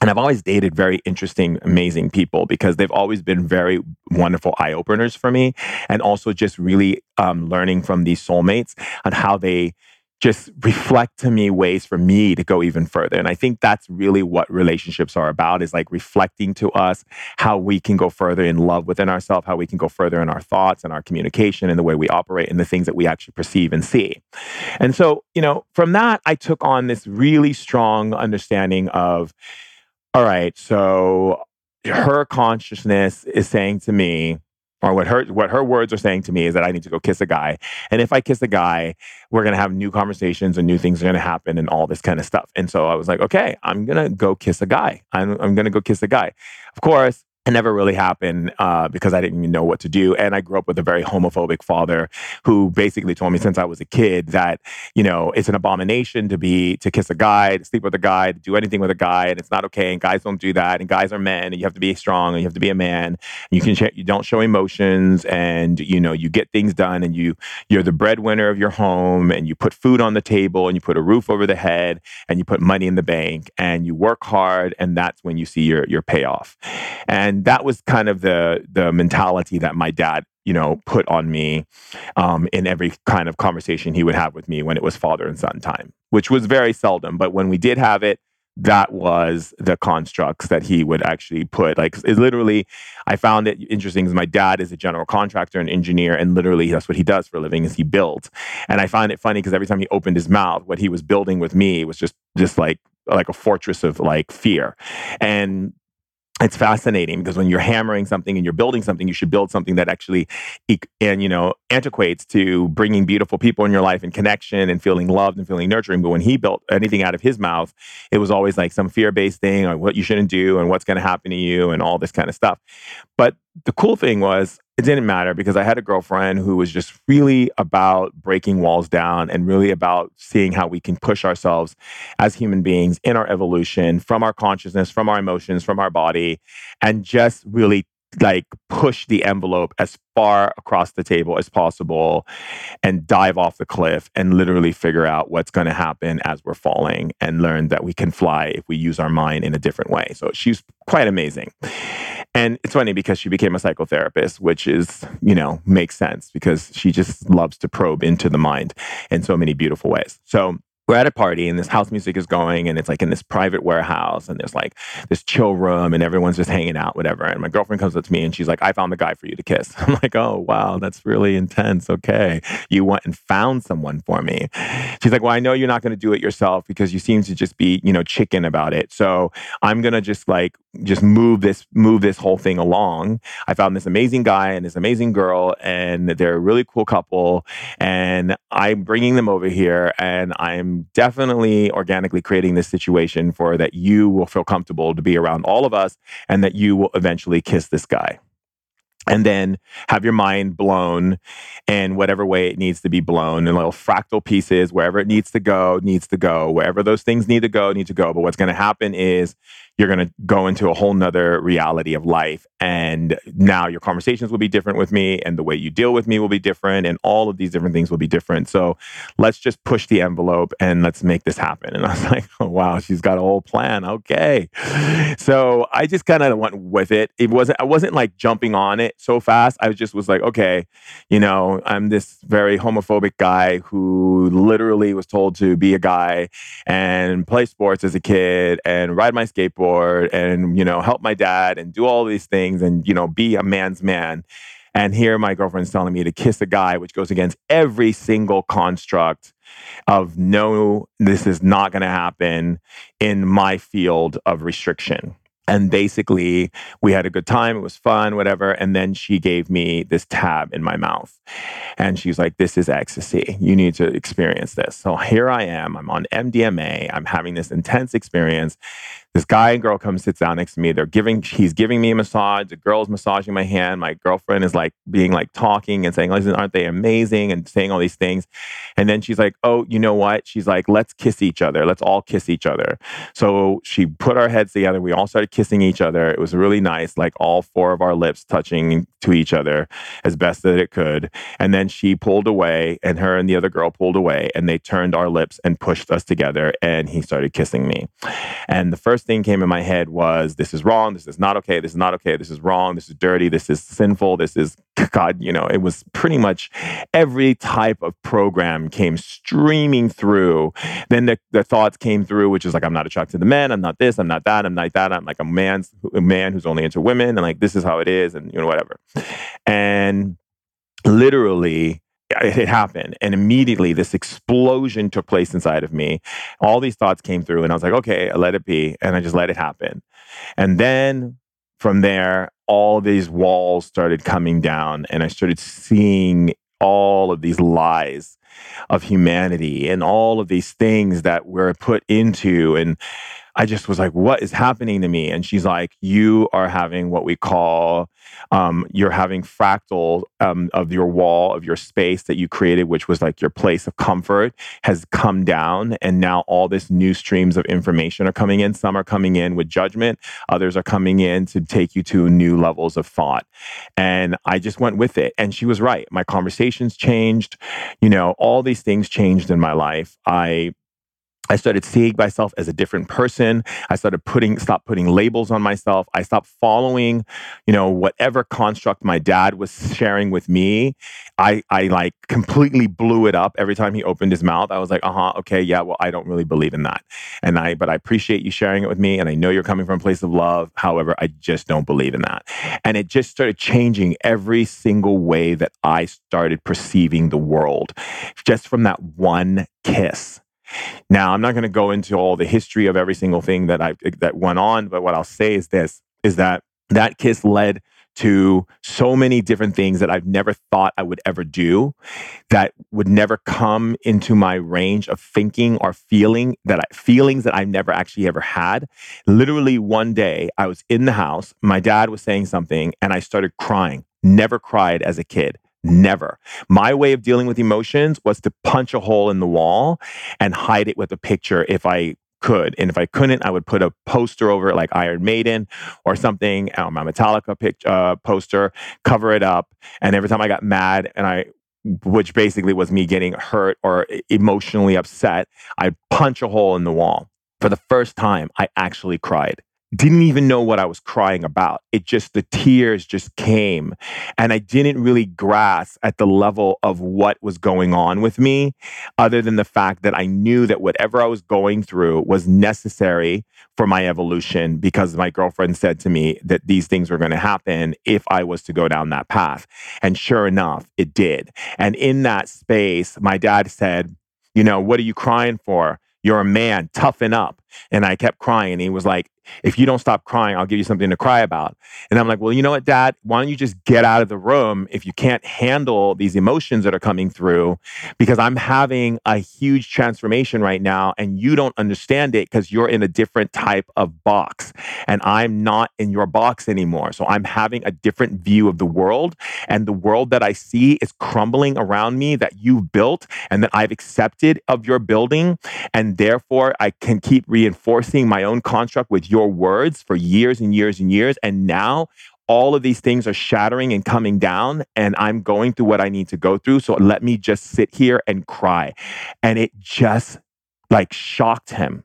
And I've always dated very interesting, amazing people, because they've always been very wonderful eye-openers for me. And also just really um, learning from these soulmates on how they just reflect to me ways for me to go even further. And I think that's really what relationships are about, is like reflecting to us how we can go further in love within ourselves, how we can go further in our thoughts and our communication and the way we operate and the things that we actually perceive and see. And so, you know, from that, I took on this really strong understanding of, all right, so her consciousness is saying to me, or what her what her words are saying to me, is that I need to go kiss a guy. And if I kiss a guy, we're going to have new conversations and new things are going to happen and all this kind of stuff. And so I was like, okay, I'm going to go kiss a guy. I'm, I'm going to go kiss a guy. Of course, it never really happened uh, because I didn't even know what to do. And I grew up with a very homophobic father who basically told me since I was a kid that, you know, it's an abomination to be, to kiss a guy, to sleep with a guy, to do anything with a guy. And it's not okay. And guys don't do that. And guys are men. And you have to be strong. And you have to be a man. And you can sh- you don't show emotions. And, you know, you get things done. And you, you're the breadwinner of your home. And you put food on the table. And you put a roof over the head. And you put money in the bank. And you work hard. And that's when you see your, your payoff. And And that was kind of the the mentality that my dad, you know, put on me um, in every kind of conversation he would have with me when it was father and son time, which was very seldom. But when we did have it, that was the constructs that he would actually put. Like, it literally, I found it interesting because my dad is a general contractor, an engineer, and literally that's what he does for a living is he builds. And I find it funny because every time he opened his mouth, what he was building with me was just just like like a fortress of like fear. And it's fascinating because when you're hammering something and you're building something, you should build something that actually, and you know, antiquates to bringing beautiful people in your life and connection and feeling loved and feeling nurturing. But when he built anything out of his mouth, it was always like some fear-based thing or what you shouldn't do and what's going to happen to you and all this kind of stuff. But the cool thing was, it didn't matter because I had a girlfriend who was just really about breaking walls down and really about seeing how we can push ourselves as human beings in our evolution, from our consciousness, from our emotions, from our body, and just really like push the envelope as far across the table as possible and dive off the cliff and literally figure out what's going to happen as we're falling and learn that we can fly if we use our mind in a different way. So she's quite amazing. And it's funny because she became a psychotherapist, which is, you know, makes sense because she just loves to probe into the mind in so many beautiful ways. So we're at a party and this house music is going and it's like in this private warehouse and there's like this chill room and everyone's just hanging out, whatever. And my girlfriend comes up to me and she's like, I found the guy for you to kiss. I'm like, oh, wow, that's really intense. Okay. You went and found someone for me. She's like, well, I know you're not going to do it yourself because you seem to just be, you know, chicken about it. So I'm going to just like, just move this, move this whole thing along. I found this amazing guy and this amazing girl and they're a really cool couple and I'm bringing them over here and I'm definitely organically creating this situation for that you will feel comfortable to be around all of us and that you will eventually kiss this guy. And then have your mind blown in whatever way it needs to be blown in little fractal pieces, wherever it needs to go, needs to go, wherever those things need to go, need to go. But what's going to happen is you're going to go into a whole nother reality of life. And now your conversations will be different with me and the way you deal with me will be different and all of these different things will be different. So let's just push the envelope and let's make this happen. And I was like, oh, wow, she's got a whole plan. Okay. So I just kind of went with it. It wasn't, I wasn't like jumping on it so fast. I just was like, okay, you know, I'm this very homophobic guy who literally was told to be a guy and play sports as a kid and ride my skateboard and, you know, help my dad and do all these things and, you know, be a man's man. And here my girlfriend's telling me to kiss a guy, which goes against every single construct of no, this is not going to happen in my field of restriction. And basically, we had a good time. It was fun, whatever. And then she gave me this tab in my mouth. And she's like, this is ecstasy. You need to experience this. So here I am. I'm on M D M A. I'm having this intense experience. This guy and girl comes, sits down next to me. They're giving, he's giving me a massage. The girl's massaging my hand. My girlfriend is like being like talking and saying, listen, aren't they amazing? And saying all these things. And then she's like, oh, you know what? She's like, let's kiss each other. Let's all kiss each other. So she put our heads together. We all started kissing each other. It was really nice. Like all four of our lips touching to each other as best that it could. And then she pulled away and her and the other girl pulled away and they turned our lips and pushed us together. And he started kissing me. And the first first thing came in my head was, this is wrong, this is not okay, this is not okay, this is wrong, this is dirty, this is sinful, this is God, you know, it was pretty much every type of program came streaming through. Then the, the thoughts came through, which is like, I'm not attracted to men, I'm not this, I'm not that, I'm not that, I'm like a man's a man who's only into women, and like, this is how it is, and you know, whatever. And literally, it happened. And immediately this explosion took place inside of me. All these thoughts came through and I was like, okay, I let it be. And I just let it happen. And then from there, all these walls started coming down and I started seeing all of these lies of humanity and all of these things that we're put into. And I just was like, what is happening to me? And she's like, you are having what we call, um, you're having fractals um, of your wall, of your space that you created, which was like your place of comfort, has come down. And now all this new streams of information are coming in. Some are coming in with judgment. Others are coming in to take you to new levels of thought. And I just went with it. And she was right. My conversations changed. You know, all these things changed in my life. I... I started seeing myself as a different person. I started putting, stopped putting labels on myself. I stopped following, you know, whatever construct my dad was sharing with me. I, I like completely blew it up every time he opened his mouth. I was like, uh-huh, okay, yeah, well, I don't really believe in that. And I, but I appreciate you sharing it with me. And I know you're coming from a place of love. However, I just don't believe in that. And it just started changing every single way that I started perceiving the world just from that one kiss. Now, I'm not going to go into all the history of every single thing that I that went on, but what I'll say is this, is that that kiss led to so many different things that I've never thought I would ever do, that would never come into my range of thinking or feeling that I, feelings that I've never actually ever had. Literally one day, I was in the house, my dad was saying something, and I started crying. Never cried as a kid. Never. My way of dealing with emotions was to punch a hole in the wall and hide it with a picture if I could. And if I couldn't, I would put a poster over it like Iron Maiden or something, or my Metallica pic- uh, poster, cover it up. And every time I got mad and I, which basically was me getting hurt or emotionally upset, I'd punch a hole in the wall. For the first time, I actually cried. Didn't even know what I was crying about. It just, the tears just came. And I didn't really grasp at the level of what was going on with me, other than the fact that I knew that whatever I was going through was necessary for my evolution, because my girlfriend said to me that these things were going to happen if I was to go down that path. And sure enough, it did. And in that space, my dad said, you know, what are you crying for? You're a man, toughen up. And I kept crying. And he was like, if you don't stop crying, I'll give you something to cry about. And I'm like, well, you know what, Dad? Why don't you just get out of the room if you can't handle these emotions that are coming through? Because I'm having a huge transformation right now and you don't understand it because you're in a different type of box. And I'm not in your box anymore. So I'm having a different view of the world. And the world that I see is crumbling around me that you've built and that I've accepted of your building. And therefore, I can keep reinforcing my own construct with your words for years and years and years. And now all of these things are shattering and coming down and I'm going through what I need to go through. So let me just sit here and cry. And it just like shocked him.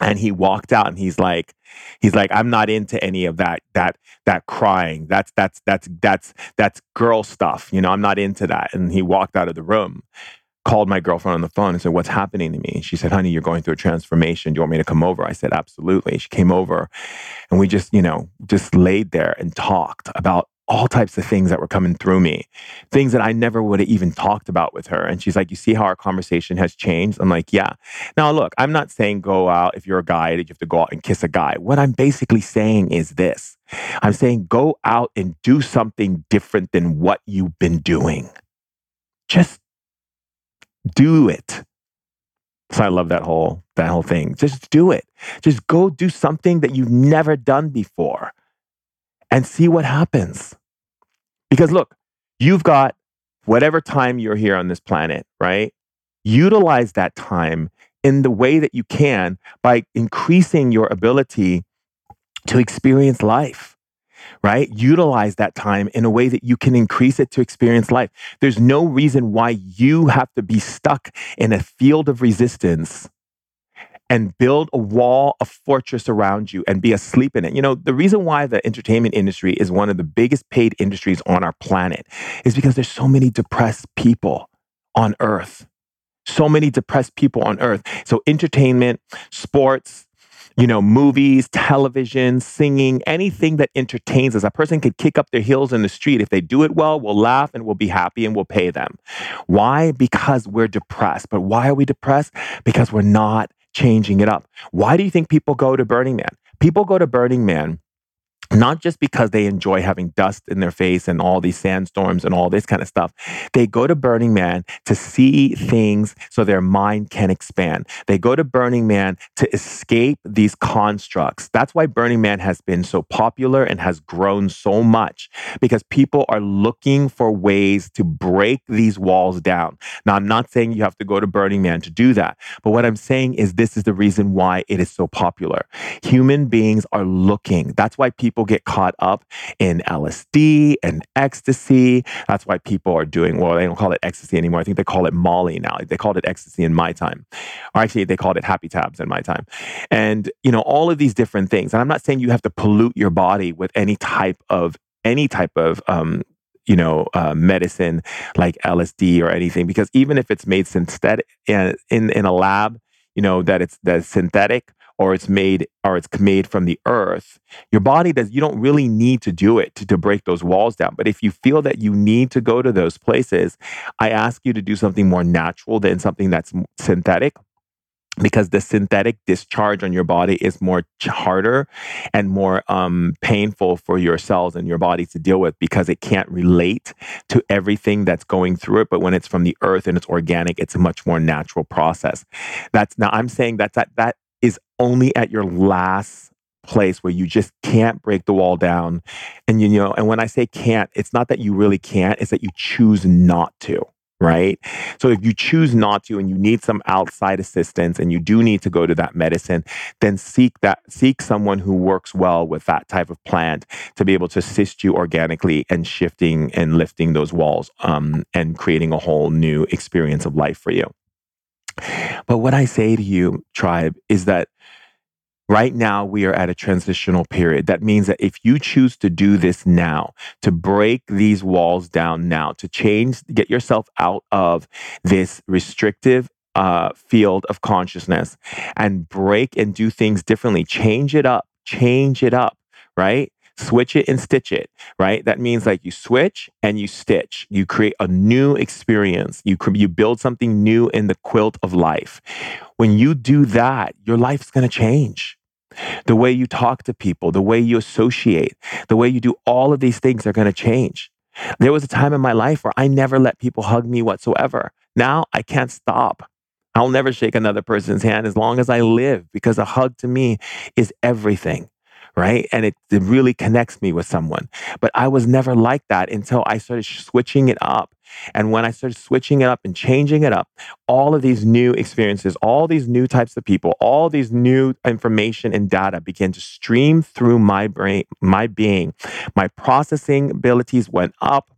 And he walked out and he's like, he's like, I'm not into any of that, that, that crying. That's, that's, that's, that's, that's girl stuff. You know, I'm not into that. And he walked out of the room. Called my girlfriend on the phone and said, what's happening to me? And she said, honey, you're going through a transformation. Do you want me to come over? I said, absolutely. She came over and we just, you know, just laid there and talked about all types of things that were coming through me, things that I never would have even talked about with her. And she's like, you see how our conversation has changed? I'm like, yeah. Now, look, I'm not saying go out. If you're a guy, that you have to go out and kiss a guy. What I'm basically saying is this. I'm saying go out and do something different than what you've been doing. Just do it. So I love that whole that whole thing. Just do it. Just go do something that you've never done before and see what happens. Because look, you've got whatever time you're here on this planet, right? Utilize that time in the way that you can by increasing your ability to experience life. Right? Utilize that time in a way that you can increase it to experience life. There's no reason why you have to be stuck in a field of resistance and build a wall, a fortress around you, and be asleep in it. You know, the reason why the entertainment industry is one of the biggest paid industries on our planet is because there's so many depressed people on earth. So many depressed people on earth. So entertainment, sports, you know, movies, television, singing, anything that entertains us. A person could kick up their heels in the street. If they do it well, we'll laugh and we'll be happy and we'll pay them. Why? Because we're depressed. But why are we depressed? Because we're not changing it up. Why do you think people go to Burning Man? People go to Burning Man not just because they enjoy having dust in their face and all these sandstorms and all this kind of stuff. They go to Burning Man to see things so their mind can expand. They go to Burning Man to escape these constructs. That's why Burning Man has been so popular and has grown so much, because people are looking for ways to break these walls down. Now, I'm not saying you have to go to Burning Man to do that, but what I'm saying is this is the reason why it is so popular. Human beings are looking. That's why people get caught up in L S D and ecstasy. That's why people are doing, well, they don't call it ecstasy anymore. I think they call it Molly now. They called it ecstasy in my time. Or actually, they called it happy tabs in my time. And, you know, all of these different things. And I'm not saying you have to pollute your body with any type of, any type of, um, you know, uh, medicine like L S D or anything, because even if it's made synthetic in, in, in a lab, you know, that it's that's synthetic, or it's made, or it's made from the earth, your body does. You don't really need to do it to, to break those walls down. But if you feel that you need to go to those places, I ask you to do something more natural than something that's synthetic, because the synthetic discharge on your body is more harder and more um, painful for your cells and your body to deal with, because it can't relate to everything that's going through it. But when it's from the earth and it's organic, it's a much more natural process. That's now I'm saying that's that that. is only at your last place where you just can't break the wall down. And you know, and when I say can't, it's not that you really can't, it's that you choose not to, right? So if you choose not to and you need some outside assistance and you do need to go to that medicine, then seek that, seek someone who works well with that type of plant to be able to assist you organically and shifting and lifting those walls um, and creating a whole new experience of life for you. But what I say to you, tribe, is that right now we are at a transitional period. That means that if you choose to do this now, to break these walls down now, to change, get yourself out of this restrictive uh, field of consciousness and break and do things differently, change it up, change it up, right? Switch it and stitch it, right? That means like you switch and you stitch. You create a new experience. You you build something new in the quilt of life. When you do that, your life's going to change. The way you talk to people, the way you associate, the way you do all of these things are going to change. There was a time in my life where I never let people hug me whatsoever. Now I can't stop. I'll never shake another person's hand as long as I live, because a hug to me is everything. Right? And it, it really connects me with someone. But I was never like that until I started switching it up. And when I started switching it up and changing it up, all of these new experiences, all these new types of people, all these new information and data began to stream through my brain, my being. My processing abilities went up.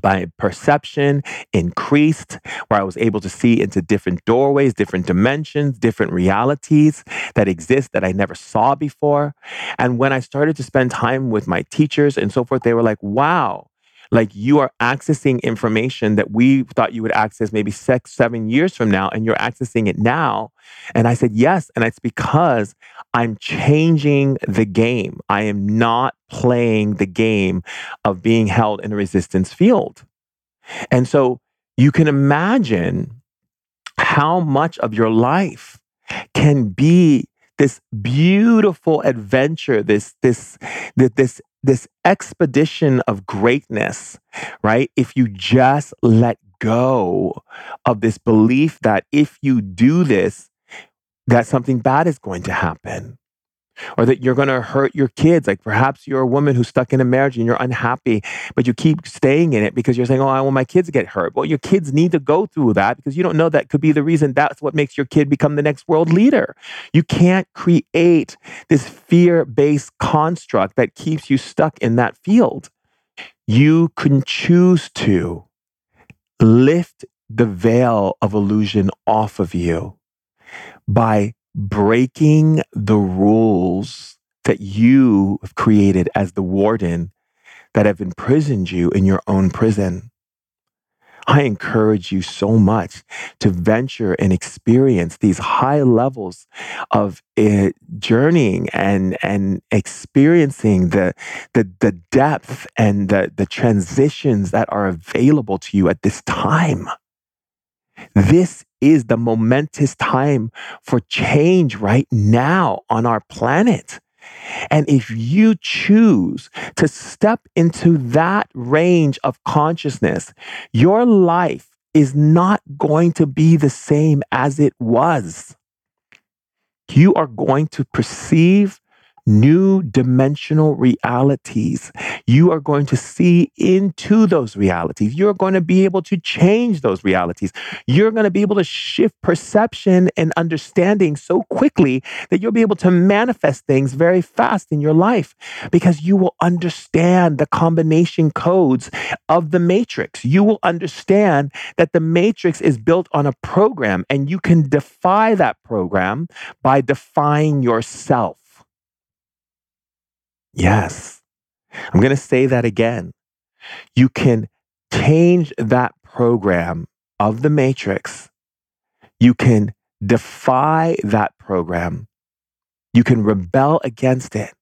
My perception increased, where I was able to see into different doorways, different dimensions, different realities that exist that I never saw before. And when I started to spend time with my teachers and so forth, they were like, wow, like you are accessing information that we thought you would access maybe six, seven years from now, and you're accessing it now. And I said, yes. And it's because I'm changing the game. I am not playing the game of being held in a resistance field. And so you can imagine how much of your life can be this beautiful adventure, this, this, this, this This expedition of greatness, right? If you just let go of this belief that if you do this, that something bad is going to happen, or that you're going to hurt your kids. Like perhaps you're a woman who's stuck in a marriage and you're unhappy, but you keep staying in it because you're saying, oh, I want my kids to get hurt. Well, your kids need to go through that, because you don't know, that could be the reason. That's what makes your kid become the next world leader. You can't create this fear-based construct that keeps you stuck in that field. You can choose to lift the veil of illusion off of you by breaking the rules that you have created as the warden that have imprisoned you in your own prison. I encourage you so much to venture and experience these high levels of uh, journeying and and experiencing the the, the depth and the, the transitions that are available to you at this time. This is the momentous time for change right now on our planet. And if you choose to step into that range of consciousness, your life is not going to be the same as it was. You are going to perceive new dimensional realities. You are going to see into those realities. You're going to be able to change those realities. You're going to be able to shift perception and understanding so quickly that you'll be able to manifest things very fast in your life because you will understand the combination codes of the Matrix. You will understand that the Matrix is built on a program, and you can defy that program by defying yourself. Yes. I'm going to say that again. You can change that program of the Matrix. You can defy that program. You can rebel against it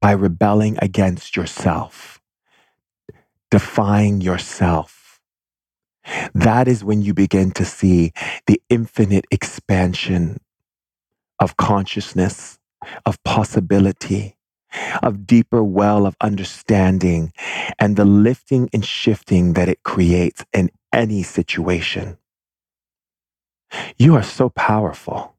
by rebelling against yourself. Defying yourself. That is when you begin to see the infinite expansion of consciousness, of possibility, of deeper well of understanding, and the lifting and shifting that it creates in any situation. You are so powerful.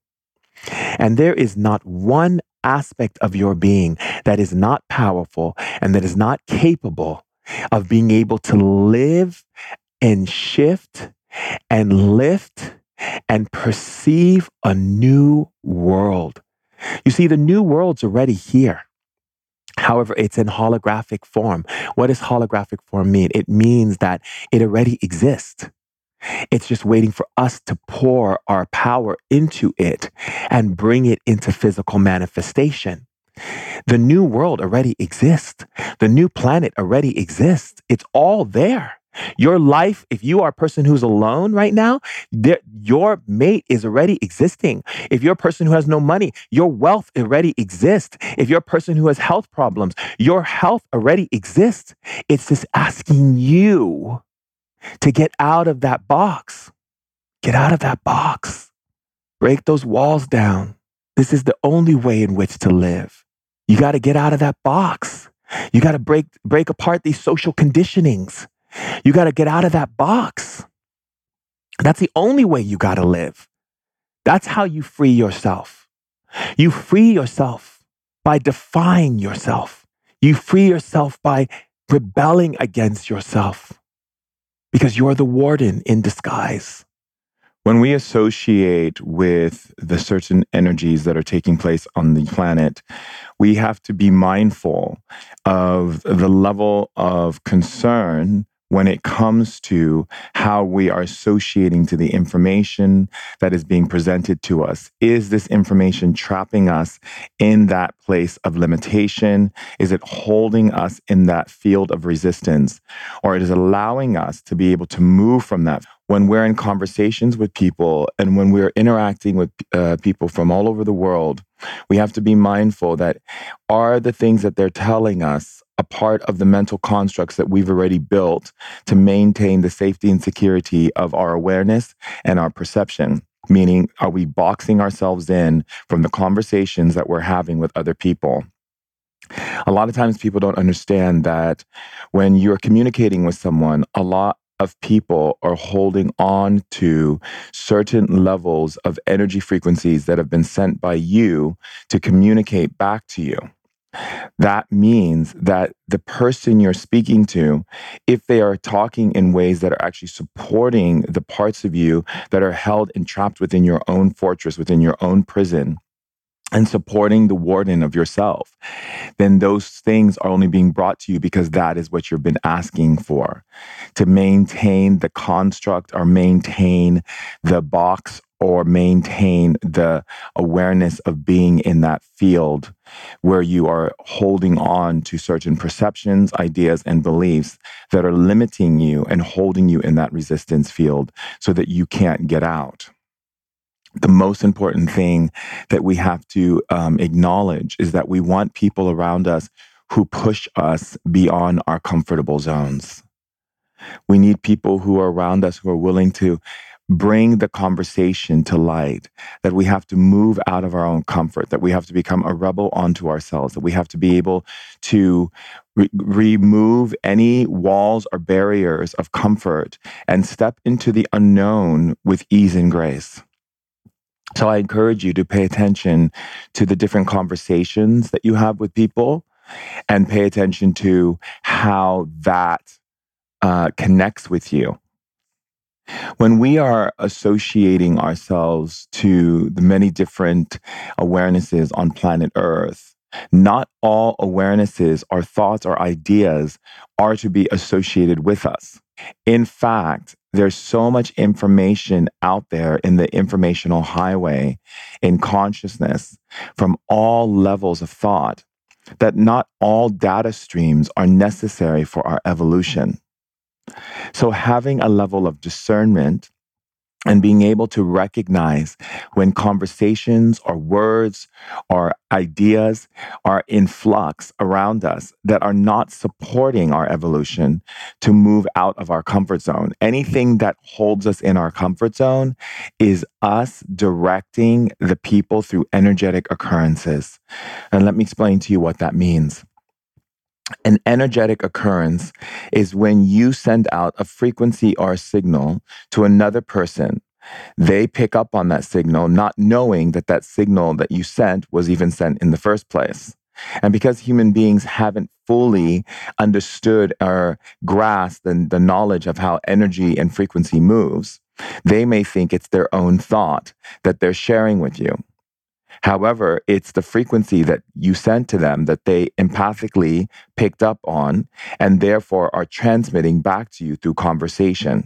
And there is not one aspect of your being that is not powerful and that is not capable of being able to live and shift and lift and perceive a new world. You see, the new world's already here. However, it's in holographic form. What does holographic form mean? It means that it already exists. It's just waiting for us to pour our power into it and bring it into physical manifestation. The new world already exists. The new planet already exists. It's all there. Your life, if you are a person who's alone right now, your mate is already existing. If you're a person who has no money, your wealth already exists. If you're a person who has health problems, your health already exists. It's just asking you to get out of that box. Get out of that box. Break those walls down. This is the only way in which to live. You got to get out of that box. You got to break, break apart these social conditionings. You got to get out of that box. That's the only way you got to live. That's how you free yourself. You free yourself by defying yourself. You free yourself by rebelling against yourself because you're the warden in disguise. When we associate with the certain energies that are taking place on the planet, we have to be mindful of the level of concern when it comes to how we are associating to the information that is being presented to us. Is this information trapping us in that place of limitation? Is it holding us in that field of resistance? Or it is allowing us to be able to move from that. When we're in conversations with people and when we're interacting with uh, people from all over the world, we have to be mindful that are the things that they're telling us a part of the mental constructs that we've already built to maintain the safety and security of our awareness and our perception. Meaning, are we boxing ourselves in from the conversations that we're having with other people? A lot of times people don't understand that when you're communicating with someone, a lot of people are holding on to certain levels of energy frequencies that have been sent by you to communicate back to you. That means that the person you're speaking to, if they are talking in ways that are actually supporting the parts of you that are held and trapped within your own fortress, within your own prison, and supporting the warden of yourself, then those things are only being brought to you because that is what you've been asking for, to maintain the construct or maintain the box or maintain the awareness of being in that field where you are holding on to certain perceptions, ideas, and beliefs that are limiting you and holding you in that resistance field so that you can't get out. The most important thing that we have to um, acknowledge is that we want people around us who push us beyond our comfortable zones. We need people who are around us who are willing to bring the conversation to light, that we have to move out of our own comfort, that we have to become a rebel onto ourselves, that we have to be able to re- remove any walls or barriers of comfort and step into the unknown with ease and grace. So I encourage you to pay attention to the different conversations that you have with people and pay attention to how that uh, connects with you. When we are associating ourselves to the many different awarenesses on planet Earth, not all awarenesses, our thoughts, our ideas are to be associated with us. In fact, there's so much information out there in the informational highway in consciousness from all levels of thought that not all data streams are necessary for our evolution. So having a level of discernment and being able to recognize when conversations or words or ideas are in flux around us that are not supporting our evolution to move out of our comfort zone. Anything that holds us in our comfort zone is us directing the people through energetic occurrences. And let me explain to you what that means. An energetic occurrence is when you send out a frequency or a signal to another person. They pick up on that signal, not knowing that that signal that you sent was even sent in the first place. And because human beings haven't fully understood or grasped the, the knowledge of how energy and frequency moves, they may think it's their own thought that they're sharing with you. However, it's the frequency that you sent to them that they empathically picked up on and therefore are transmitting back to you through conversation.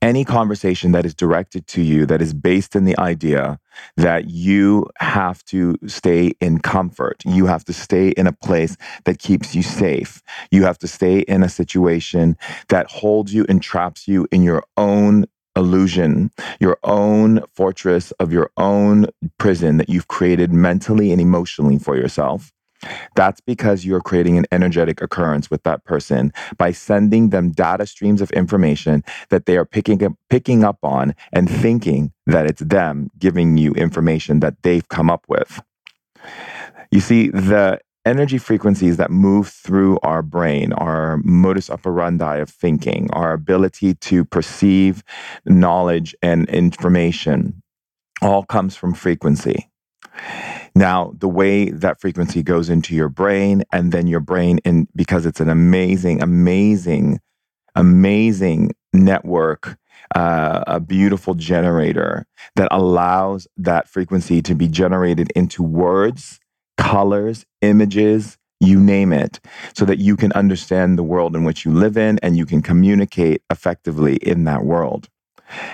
Any conversation that is directed to you that is based in the idea that you have to stay in comfort, you have to stay in a place that keeps you safe, you have to stay in a situation that holds you and traps you in your own illusion, your own fortress of your own prison that you've created mentally and emotionally for yourself. That's because you're creating an energetic occurrence with that person by sending them data streams of information that they are picking up, picking up on and thinking that it's them giving you information that they've come up with. You see, the energy frequencies that move through our brain, our modus operandi of thinking, our ability to perceive knowledge and information, all comes from frequency. Now, the way that frequency goes into your brain, and then your brain, in, because it's an amazing, amazing, amazing network, Uh, a beautiful generator that allows that frequency to be generated into words, colors, images, you name it, so that you can understand the world in which you live in and you can communicate effectively in that world.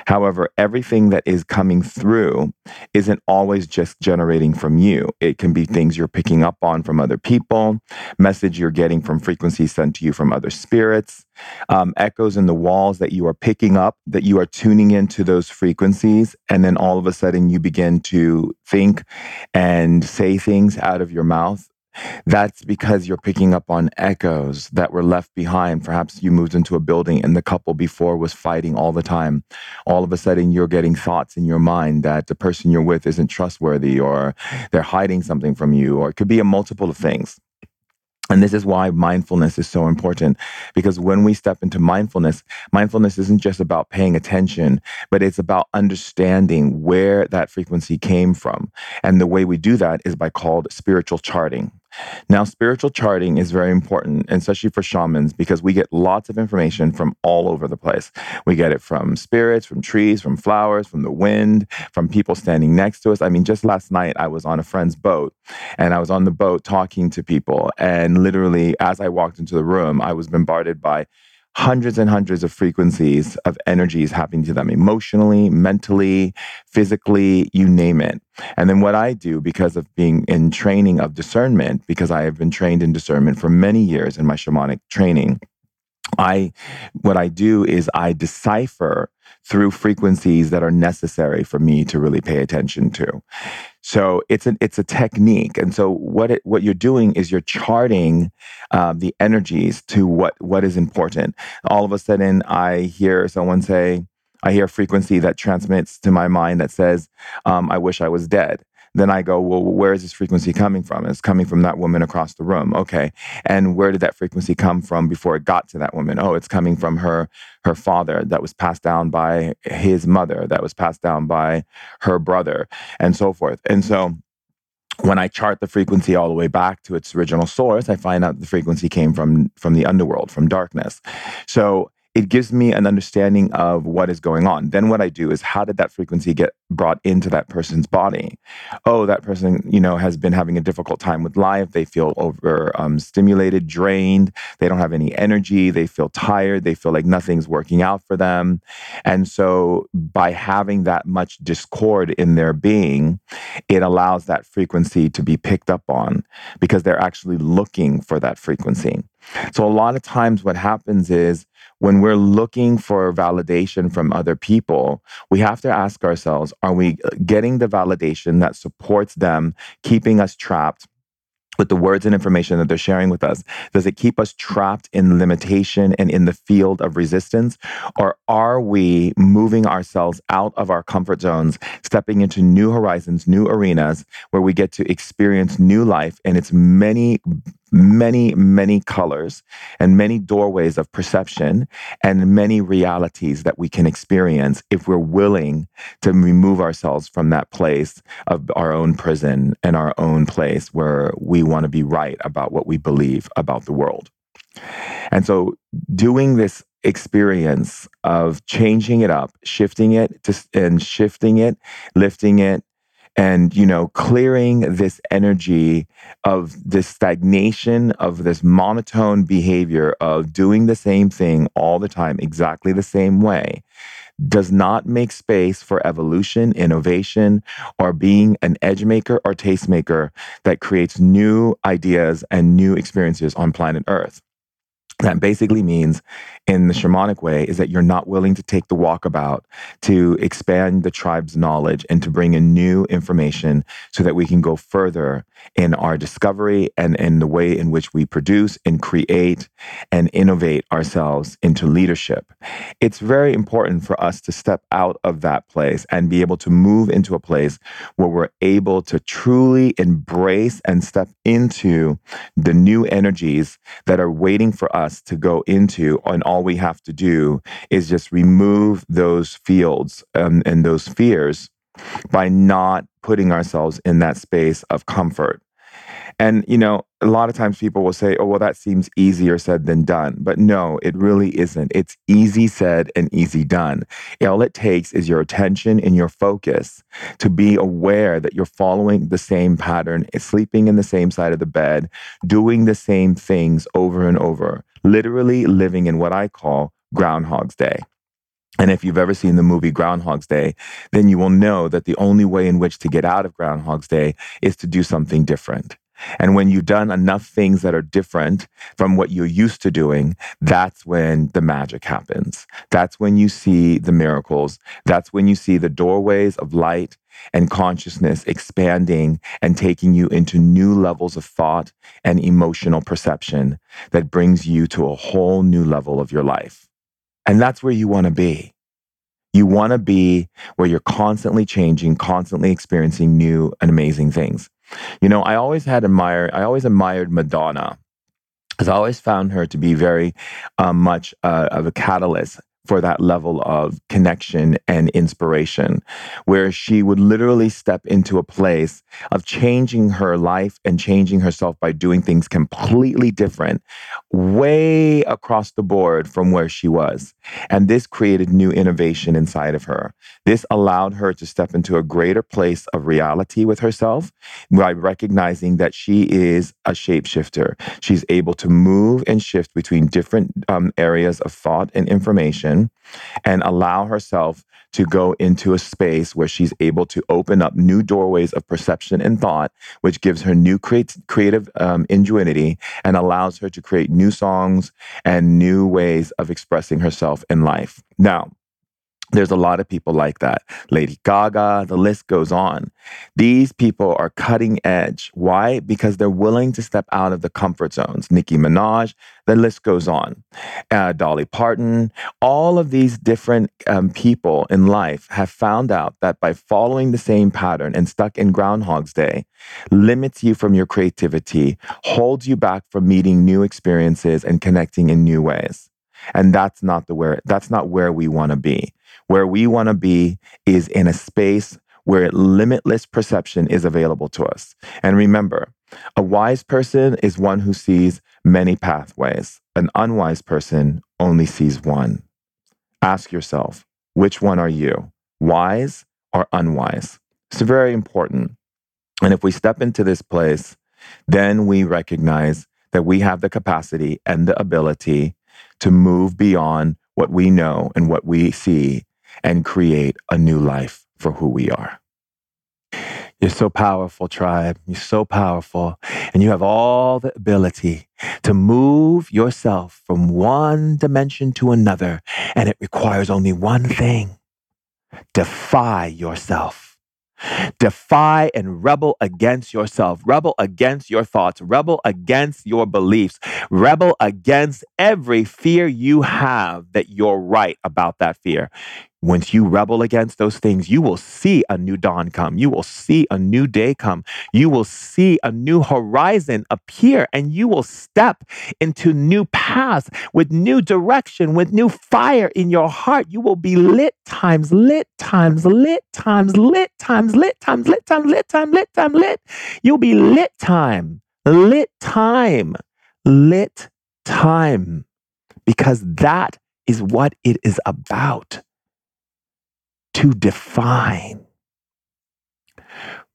However, everything that is coming through isn't always just generating from you. It can be things you're picking up on from other people, message you're getting from frequencies sent to you from other spirits, um, echoes in the walls that you are picking up, that you are tuning into those frequencies. And then all of a sudden you begin to think and say things out of your mouth. That's because you're picking up on echoes that were left behind. Perhaps you moved into a building and the couple before was fighting all the time. All of a sudden, you're getting thoughts in your mind that the person you're with isn't trustworthy, or they're hiding something from you, or it could be a multiple of things. And this is why mindfulness is so important, because when we step into mindfulness, mindfulness isn't just about paying attention, but it's about understanding where that frequency came from. And the way we do that is by called spiritual charting. Now, spiritual charting is very important, especially for shamans, because we get lots of information from all over the place. We get it from spirits, from trees, from flowers, from the wind, from people standing next to us. I mean, just last night, I was on a friend's boat, and I was on the boat talking to people. And literally, as I walked into the room, I was bombarded by hundreds and hundreds of frequencies of energies happening to them emotionally, mentally, physically, you name it. And then what I do, because of being in training of discernment, because I have been trained in discernment for many years in my shamanic training, I, what I do is I decipher through frequencies that are necessary for me to really pay attention to. So it's an it's a technique, and so what it, what you're doing is you're charting uh, the energies to what what is important. All of a sudden, I hear someone say, I hear a frequency that transmits to my mind that says, um, "I wish I was dead." Then I go, well, where is this frequency coming from? It's coming from that woman across the room. Okay. And where did that frequency come from before it got to that woman? Oh, it's coming from her her father that was passed down by his mother, that was passed down by her brother, and so forth. And so when I chart the frequency all the way back to its original source, I find out the frequency came from, from the underworld, from darkness. So it gives me an understanding of what is going on. Then what I do is, how did that frequency get brought into that person's body? Oh, that person, you know, has been having a difficult time with life. They feel over um, stimulated, drained. They don't have any energy. They feel tired. They feel like nothing's working out for them. And so by having that much discord in their being, it allows that frequency to be picked up on, because they're actually looking for that frequency. So a lot of times what happens is, when we're looking for validation from other people, we have to ask ourselves, are we getting the validation that supports them, keeping us trapped with the words and information that they're sharing with us? Does it keep us trapped in limitation and in the field of resistance? Or are we moving ourselves out of our comfort zones, stepping into new horizons, new arenas, where we get to experience new life and its many, many, many colors and many doorways of perception and many realities that we can experience if we're willing to remove ourselves from that place of our own prison and our own place where we want to be right about what we believe about the world. And so doing this experience of changing it up, shifting it to, and shifting it, lifting it, and, you know, clearing this energy of this stagnation, of this monotone behavior of doing the same thing all the time, exactly the same way, does not make space for evolution, innovation, or being an edge maker or taste maker that creates new ideas and new experiences on planet Earth. That basically means, in the shamanic way, is that you're not willing to take the walkabout to expand the tribe's knowledge and to bring in new information so that we can go further in our discovery and in the way in which we produce and create and innovate ourselves into leadership. It's very important for us to step out of that place and be able to move into a place where we're able to truly embrace and step into the new energies that are waiting for us to go into, and all we have to do is just remove those fields um, and those fears by not putting ourselves in that space of comfort. And, you know, a lot of times people will say, oh, well, that seems easier said than done. But no, it really isn't. It's easy said and easy done. All it takes is your attention and your focus to be aware that you're following the same pattern, sleeping in the same side of the bed, doing the same things over and over, literally living in what I call Groundhog's Day. And if you've ever seen the movie Groundhog's Day, then you will know that the only way in which to get out of Groundhog's Day is to do something different. And when you've done enough things that are different from what you're used to doing, that's when the magic happens. That's when you see the miracles. That's when you see the doorways of light and consciousness expanding and taking you into new levels of thought and emotional perception that brings you to a whole new level of your life. And that's where you want to be. You want to be where you're constantly changing, constantly experiencing new and amazing things. You know, I always had admired, I always admired Madonna, because I always found her to be very uh, much uh, of a catalyst for that level of connection and inspiration, where she would literally step into a place of changing her life and changing herself by doing things completely different, way across the board from where she was. And this created new innovation inside of her. This allowed her to step into a greater place of reality with herself by recognizing that she is a shapeshifter. She's able to move and shift between different um, areas of thought and information, and allow herself to go into a space where she's able to open up new doorways of perception and thought, which gives her new create, creative um, ingenuity and allows her to create new songs and new ways of expressing herself in life. Now, there's a lot of people like that. Lady Gaga, the list goes on. These people are cutting edge. Why? Because they're willing to step out of the comfort zones. Nicki Minaj, the list goes on. Uh, Dolly Parton, all of these different um, people in life have found out that by following the same pattern and stuck in Groundhog's Day limits you from your creativity, holds you back from meeting new experiences and connecting in new ways. And that's not the where that's not where we want to be. Where we want to be is in a space where limitless perception is available to us. And remember, a wise person is one who sees many pathways. An unwise person only sees one. Ask yourself, which one are you? Wise or unwise? It's very important. And if we step into this place, then we recognize that we have the capacity and the ability to move beyond what we know and what we see and create a new life for who we are. You're so powerful, tribe. You're so powerful. And you have all the ability to move yourself from one dimension to another. And it requires only one thing. Defy yourself. Defy and rebel against yourself, rebel against your thoughts, rebel against your beliefs, rebel against every fear you have that you're right about that fear. Once you rebel against those things, you will see a new dawn come. You will see a new day come. You will see a new horizon appear, and you will step into new paths with new direction, with new fire in your heart. You will be lit times, lit times, lit times, lit times, lit times, lit times, lit time, lit time, lit. You'll be lit time, lit time, lit time, because that is what it is about. To define.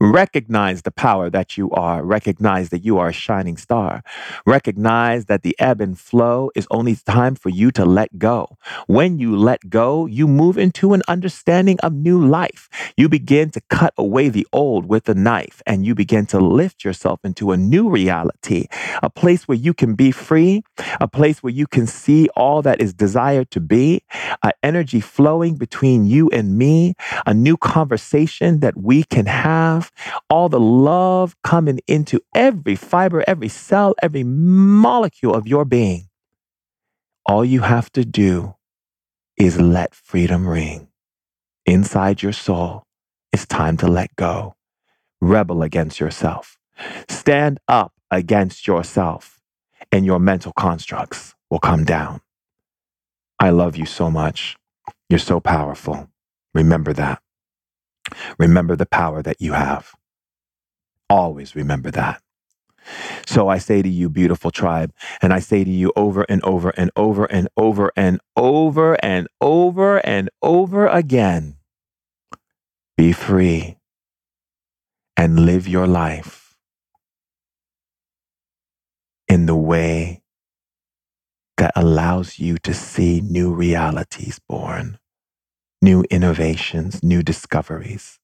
Recognize the power that you are. Recognize that you are a shining star. Recognize that the ebb and flow is only time for you to let go. When you let go, you move into an understanding of new life. You begin to cut away the old with a knife, and you begin to lift yourself into a new reality, a place where you can be free, a place where you can see all that is desired to be, an energy flowing between you and me, a new conversation that we can have. All the love coming into every fiber, every cell, every molecule of your being. All you have to do is let freedom ring. Inside your soul, it's time to let go. Rebel against yourself. Stand up against yourself, and your mental constructs will come down. I love you so much. You're so powerful. Remember that. Remember the power that you have. Always remember that. So I say to you, beautiful tribe, and I say to you over and over and over and over and over and over and over again, be free and live your life in the way that allows you to see new realities born. New innovations, new discoveries,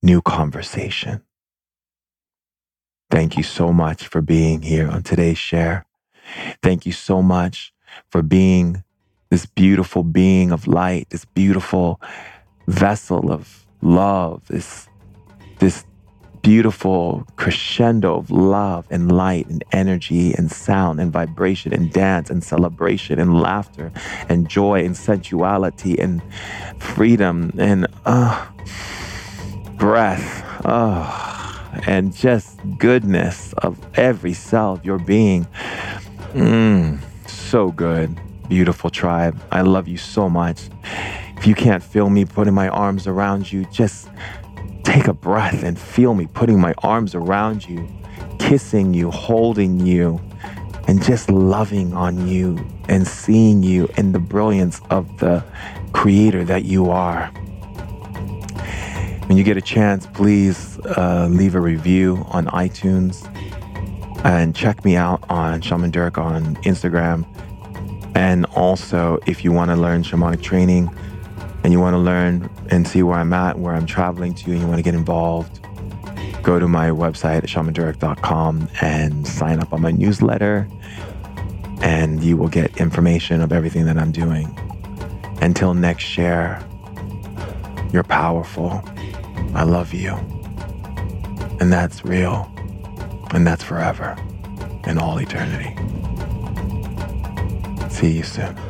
new conversation. Thank you so much for being here on today's share. Thank you so much for being this beautiful being of light, this beautiful vessel of love, this, this beautiful crescendo of love and light and energy and sound and vibration and dance and celebration and laughter and joy and sensuality and freedom and uh, breath uh, and just goodness of every cell of your being. Mm, so good. beautiful tribe. I love you so much. If you can't feel me putting my arms around you, just take a breath and feel me putting my arms around you, kissing you, holding you, and just loving on you and seeing you in the brilliance of the creator that you are. When you get a chance, please uh, leave a review on iTunes and check me out on Shaman Durek on Instagram. And also, if you want to learn shamanic training and you want to learn and see where I'm at, where I'm traveling to, and you want to get involved, go to my website at shaman durek dot com and sign up on my newsletter, and you will get information of everything that I'm doing. Until next year, you're powerful. I love you. And that's real. And that's forever. In all eternity. See you soon.